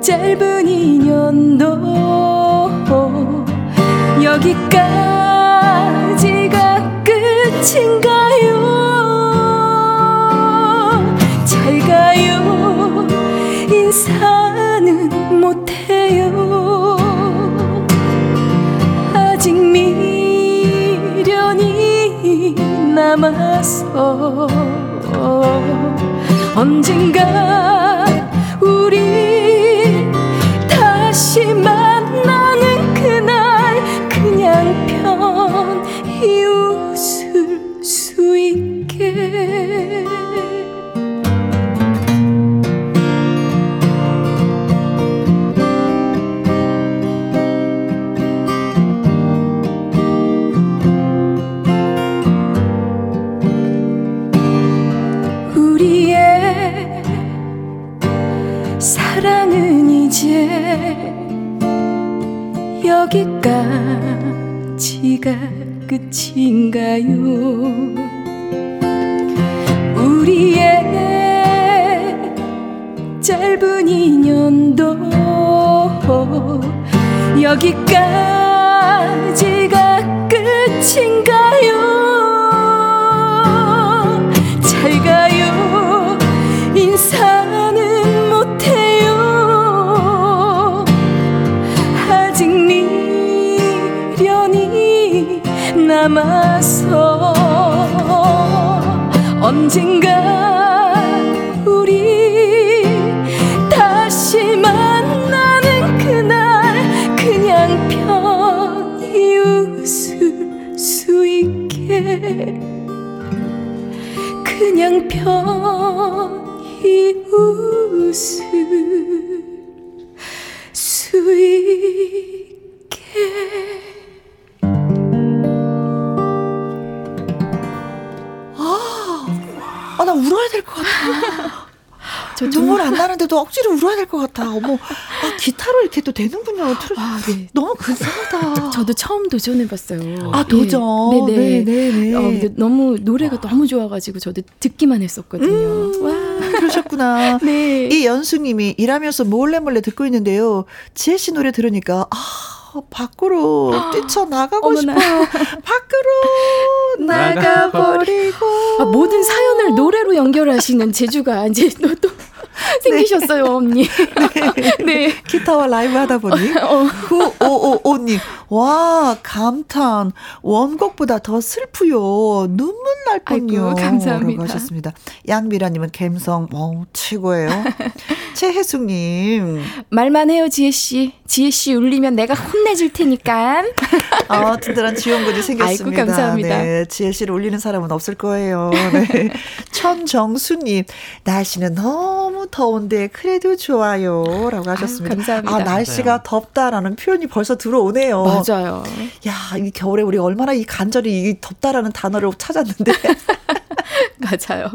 짧은 인연도 여기까지가 끝인가요? 잘 가요. 인사는 못해요. 아직 미련이 남아서 언젠가 우리 다시 만나는 그날 그냥 편히 웃을 수 있게. 사랑은 이제 여기까지가 끝인가요? 우리의 짧은 인연도 여기까지가 끝인가요? 잘 가요 인사 남아서 언젠가 우리 다시 만나는 그날 그냥 편히 웃을 수 있게 그냥 편히 웃을 수 있게. 아, 나 울어야 될 것 같아. 저 눈물 안 나는데도 억지로 울어야 될 것 같아. 어머, 아, 기타로 이렇게 또 되는군요. 틀... 아, 네. 너무 근사하다. 저도 처음 도전해봤어요. 아, 도전? 네. 네네. 네네. 어, 근데 너무, 노래가 너무 좋아가지고 저도 듣기만 했었거든요. 음, 와. 그러셨구나. 네. 이 연수님이 일하면서 몰래 몰래 듣고 있는데요. 지혜씨 노래 들으니까, 아. 밖으로 아, 뛰쳐나가고 어머나. 싶어요. 밖으로 나가버리고. 아, 모든 사연을 노래로 연결하시는 재주가 이제 또, 또 생기셨어요. 네. 언니. 네. 네. 기타와 라이브 하다 보니 구오오오님. 와, 감탄. 원곡보다 더 슬프요. 눈물 날 뻔요. 감사합니다. 하셨습니다. 양미라님은 감성 어, 최고예요. 최혜숙님. 말만 해요, 지혜씨. 지혜씨 울리면 내가 혼내줄 테니까. 아, 든든한 지원군이 생겼습니다. 아이고, 감사합니다. 네, 지혜씨를 울리는 사람은 없을 거예요. 네. 천정수님. 날씨는 너무 더운데 그래도 좋아요. 라고 하셨습니다. 아유, 감사합니다. 아, 날씨가 덥다라는 표현이 벌써 들어오네요. 맞아요. 야, 이 겨울에 우리 얼마나 이 간절히 이 덥다라는 단어를 찾았는데. 맞아요.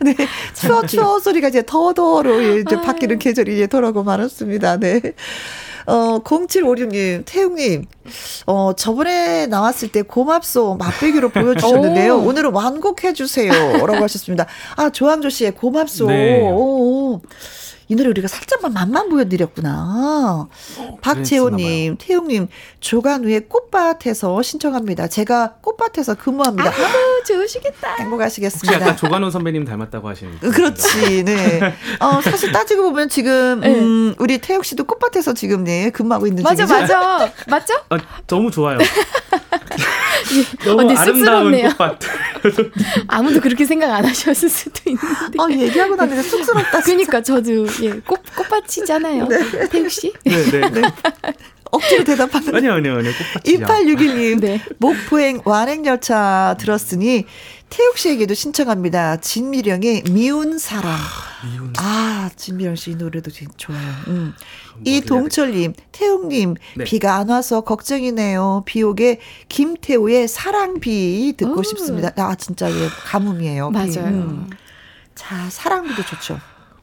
네. 추워, 추워 소리가 이제 더더로 이제 아유. 바뀌는 계절이 이제 돌아오고 말았습니다. 네. 어, 공칠오육님, 태욱님, 어, 저번에 나왔을 때 고맙소 맛보기로 보여주셨는데요. 오. 오늘은 완곡해주세요. 라고 하셨습니다. 아, 조항조 씨의 고맙소. 네. 오. 이 노래 우리가 살짝만 맛만 보여드렸구나. 어, 박재호님, 태웅님, 조관우의 꽃밭에서 신청합니다. 제가 꽃밭에서 근무합니다. 아이고, 좋으시겠다. 행복하시겠습니다. 혹시 약간 조관우 선배님 닮았다고 하시는. 그렇지, 네. 어, 사실 따지고 보면 지금 음, 우리 태욱 씨도 꽃밭에서 지금 네, 근무하고 있는 중이죠. 맞아, 맞아. 맞죠? 아, 너무 좋아요. 너무 어, 아름다운 꽃밭. 아무도 그렇게 생각 안 하셨을 수도 있는데. 어, 얘기하고 나니까 쑥스럽다. 그러니까 저도 예, 꽃 꽃밭이잖아요. 네. 태욱 씨. 네네. 네, 네. 억지로 대답하는. 아니요 아니요 아니요. 꽃밭이야. 이팔육일님 네. 목포행 완행 열차 들었으니 태욱 씨에게도 신청합니다. 진미령의 미운 사랑. 아, 미운. 아, 진미령 씨 이 노래도 진짜 좋아요. 음. 이동철님, 태욱님, 네. 비가 안 와서 걱정이네요. 비옥의 김태우의 사랑비 듣고 오. 싶습니다. 아, 진짜 예, 가뭄이에요. 맞아요. 음. 자, 사랑비도 좋죠.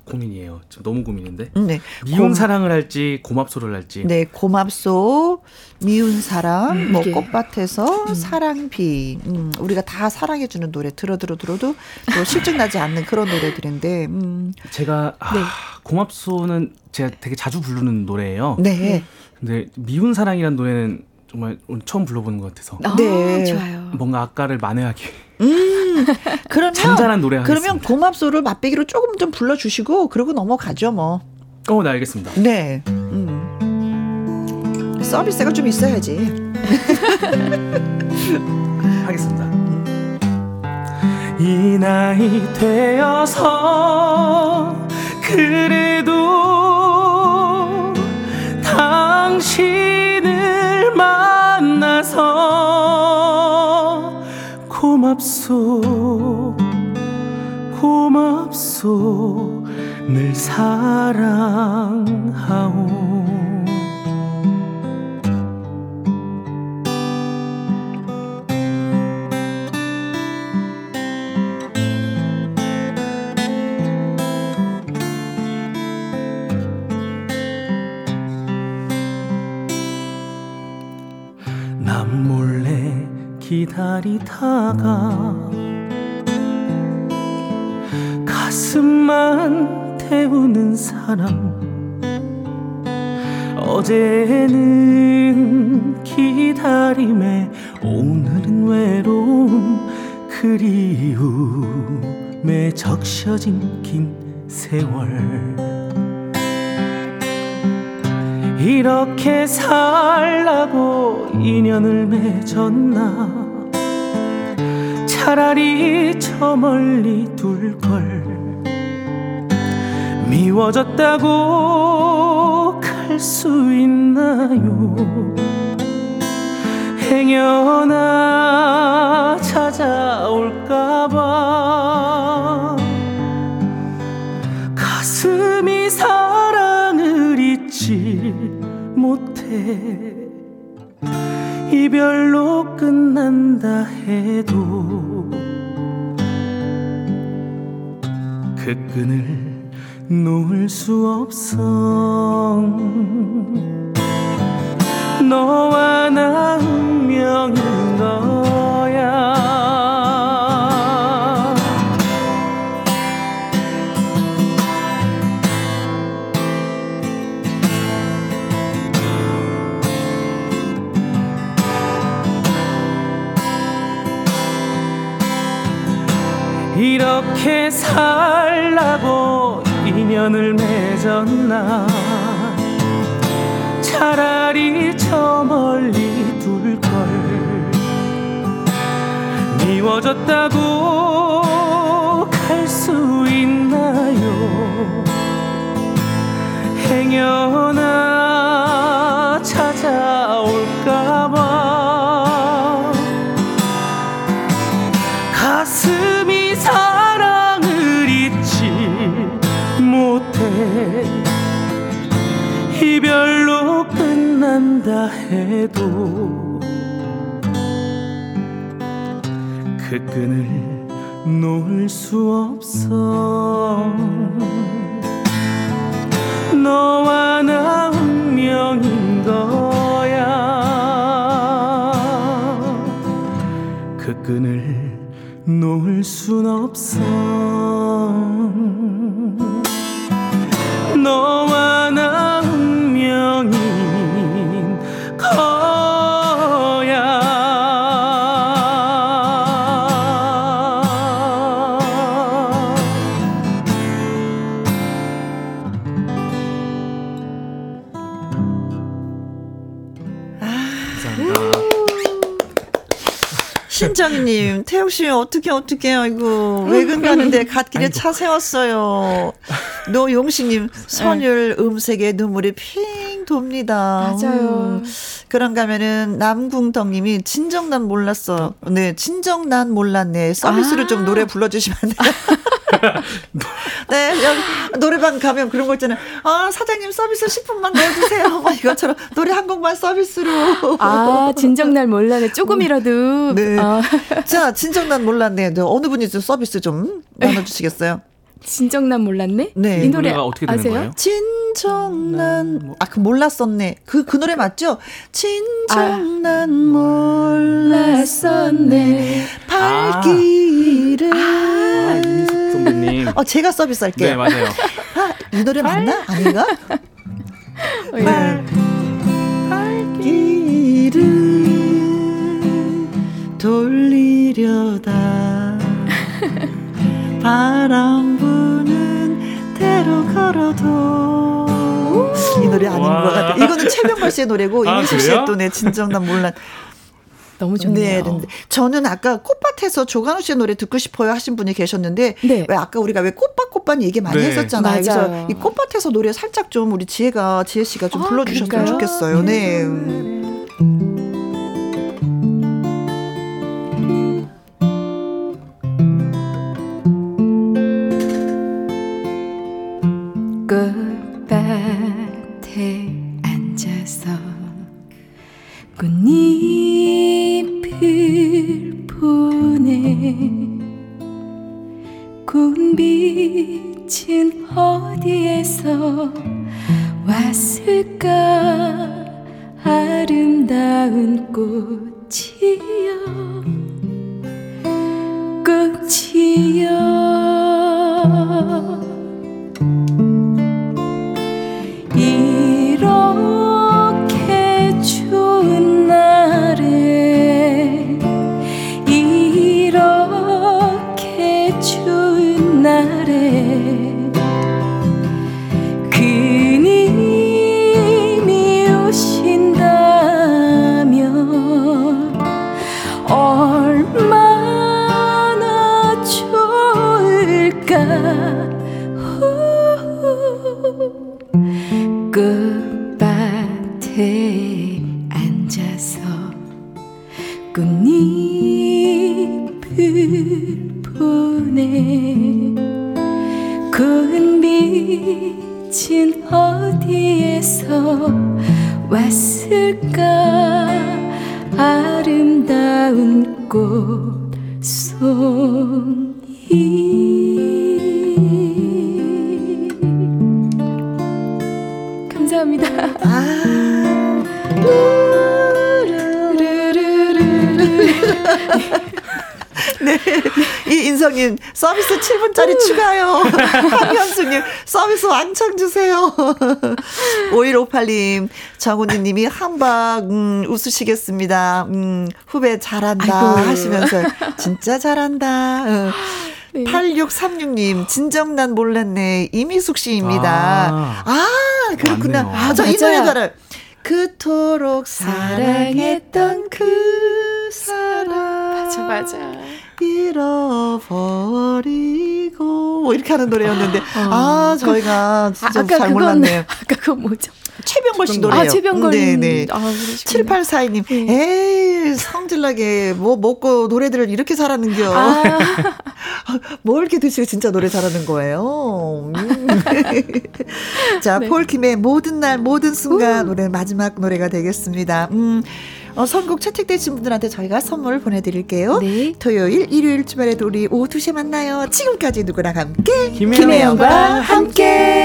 고민이에요. 저 너무 고민인데. 네. 미운 고... 사랑을 할지 고맙소를 할지. 네, 고맙소, 미운 사랑, 음, 뭐 이게. 꽃밭에서 음. 사랑비. 음, 우리가 다 사랑해주는 노래 들어 들어 들어도 또 실증나지 않는 그런 노래들인데. 음. 제가 아, 네. 고맙소는 제가 되게 자주 부르는 노래예요. 네. 근데 미운 사랑이란 노래는 정말 오늘 처음 불러보는 것 같아서. 아, 네, 좋아요. 뭔가 아까를 만회하기. 음, 그러면 잔잔한 노래 하겠습니다. 그러면 고맙소를 맛보기로 조금 좀 불러주시고 그러고 넘어가죠 뭐. 어, 네, 알겠습니다. 네. 음. 서비스가 좀 있어야지. 하겠습니다. 이 나이 되어서 그래도 당신을 만나서 고맙소, 고맙소, 늘 사랑하오. 남 몰래 기다리다가 가슴만 태우는 사람, 어제는 기다림에 오늘은 외로움, 그리움에 적셔진 긴 세월. 이렇게 살라고 인연을 맺었나, 차라리 저 멀리 둘걸 미워졌다고 갈 수 있나요? 행여나 찾아올까봐 가슴이 사랑을 잊지 못해 이별로 끝난다 해도 그 끈을 놓을 수 없어. 너와 나 운명인 거야. 이렇게 살라고 인연을 맺었나. 차라리 저 멀리 둘 걸 미워졌다고 갈 수 있나요? 행여나 찾아올까봐 가슴이 사랑을 잊지 못해 이별로 끝난다 해도 그 끈을 놓을 수 없어. 너와 나 운명인 거야. 그 끈을 놓을 순 없어. 너와 나 운명인 거야. 신장님, 태욱 씨 어떻게 어떻게 아이고 외근 가는데 갓길에 아이고. 차 세웠어요. 노용식님 선율 음색에 눈물이 핑 돕니다. 맞아요. 음. 그런가면은 남궁덕님이 진정 난 몰랐어. 네, 진정 난 몰랐네. 서비스로 아. 좀 노래 불러주시면 안 돼요? 네, 여기 노래방 가면 그런 거 있잖아요. 아, 사장님 서비스 십 분만 내주세요. 막 이것처럼 노래 한 곡만 서비스로. 아, 진정 난 몰랐네. 조금이라도. 네. 아. 자, 진정 난 몰랐네. 어느 분이 좀 서비스 좀 나눠주시겠어요? 진정 난 몰랐네? 네. 이 노래가 어떻게 되는 아세요? 거예요? 진정 난 아, 그 몰랐었네. 그, 그 노래 맞죠? 진정 난 아. 몰랐었네. 아. 발길을. 아, 이미숙 선배님. 어, 제가 서비스 할게요. 네, 맞아요. 아, 이 노래 맞나? 아닌가? 발, 발, 발길을 돌리려다. 바람 부는 대로 걸어도 이 노래 아닌 와. 것 같아. 이거는 최병걸 씨의 노래고 아, 이규석 씨의 또 내 진정 난 몰랐. 너무 좋네요. 네, 저는 아까 꽃밭에서 조관우 씨의 노래 듣고 싶어요 하신 분이 계셨는데 네. 왜 아까 우리가 왜 꽃밭꽃밭 얘기 많이 네. 했었잖아요. 맞아요. 그래서 이 꽃밭에서 노래 살짝 좀 우리 지혜가 지혜 씨가 좀 아, 불러주셨으면 그럴까요? 좋겠어요. 네. 네. 꽃밭에 앉아서 꽃잎을 보네. 꽃빛은 어디에서 왔을까. 아름다운 꽃이여 꽃이여 이렇게 추운 날에 이렇게 추운 날에 그님이 오신다면 얼마나 곁에 앉아서 꽃잎을 보네. 고운 빛은 어디에서 왔을까. 아름다운 꽃송이. 감사합니다. 아, 네. 이인성님 서비스 칠 분짜리 추가요. 한현수님 서비스 왕창 주세요. 오일오팔님 정훈이님이 한박 음, 웃으시겠습니다. 음, 후배 잘한다 아이고. 하시면서 진짜 잘한다. 음. 네. 팔육삼육님 진정난 몰랐네 이미숙 씨입니다. 아, 아 그렇구나. 아, 저 이 노래도 알아요. 그토록 사랑했던 그 사람. 맞아 맞아. 잃어버리고 뭐 이렇게 하는 노래였는데 어. 아 저희가 진짜 아, 아까 잘 그건, 몰랐네요. 아까 그거 뭐죠? 최병걸 씨 노래요. 아 최병걸. 네네. 아, 칠팔사이님 네. 에이 성질나게 뭐 먹고 노래들을 이렇게 잘하는겨. 아. 뭘 이렇게 드시고 진짜 노래 잘하는 거예요. 음. 자 네. 폴킴의 모든 날 모든 순간 음. 노래 마지막 노래가 되겠습니다. 음. 어, 선곡 채택되신 분들한테 저희가 선물 보내드릴게요. 네. 토요일 일요일 주말에도 우리 오후 두 시에 만나요. 지금까지 누구랑 함께 김혜영과 함께.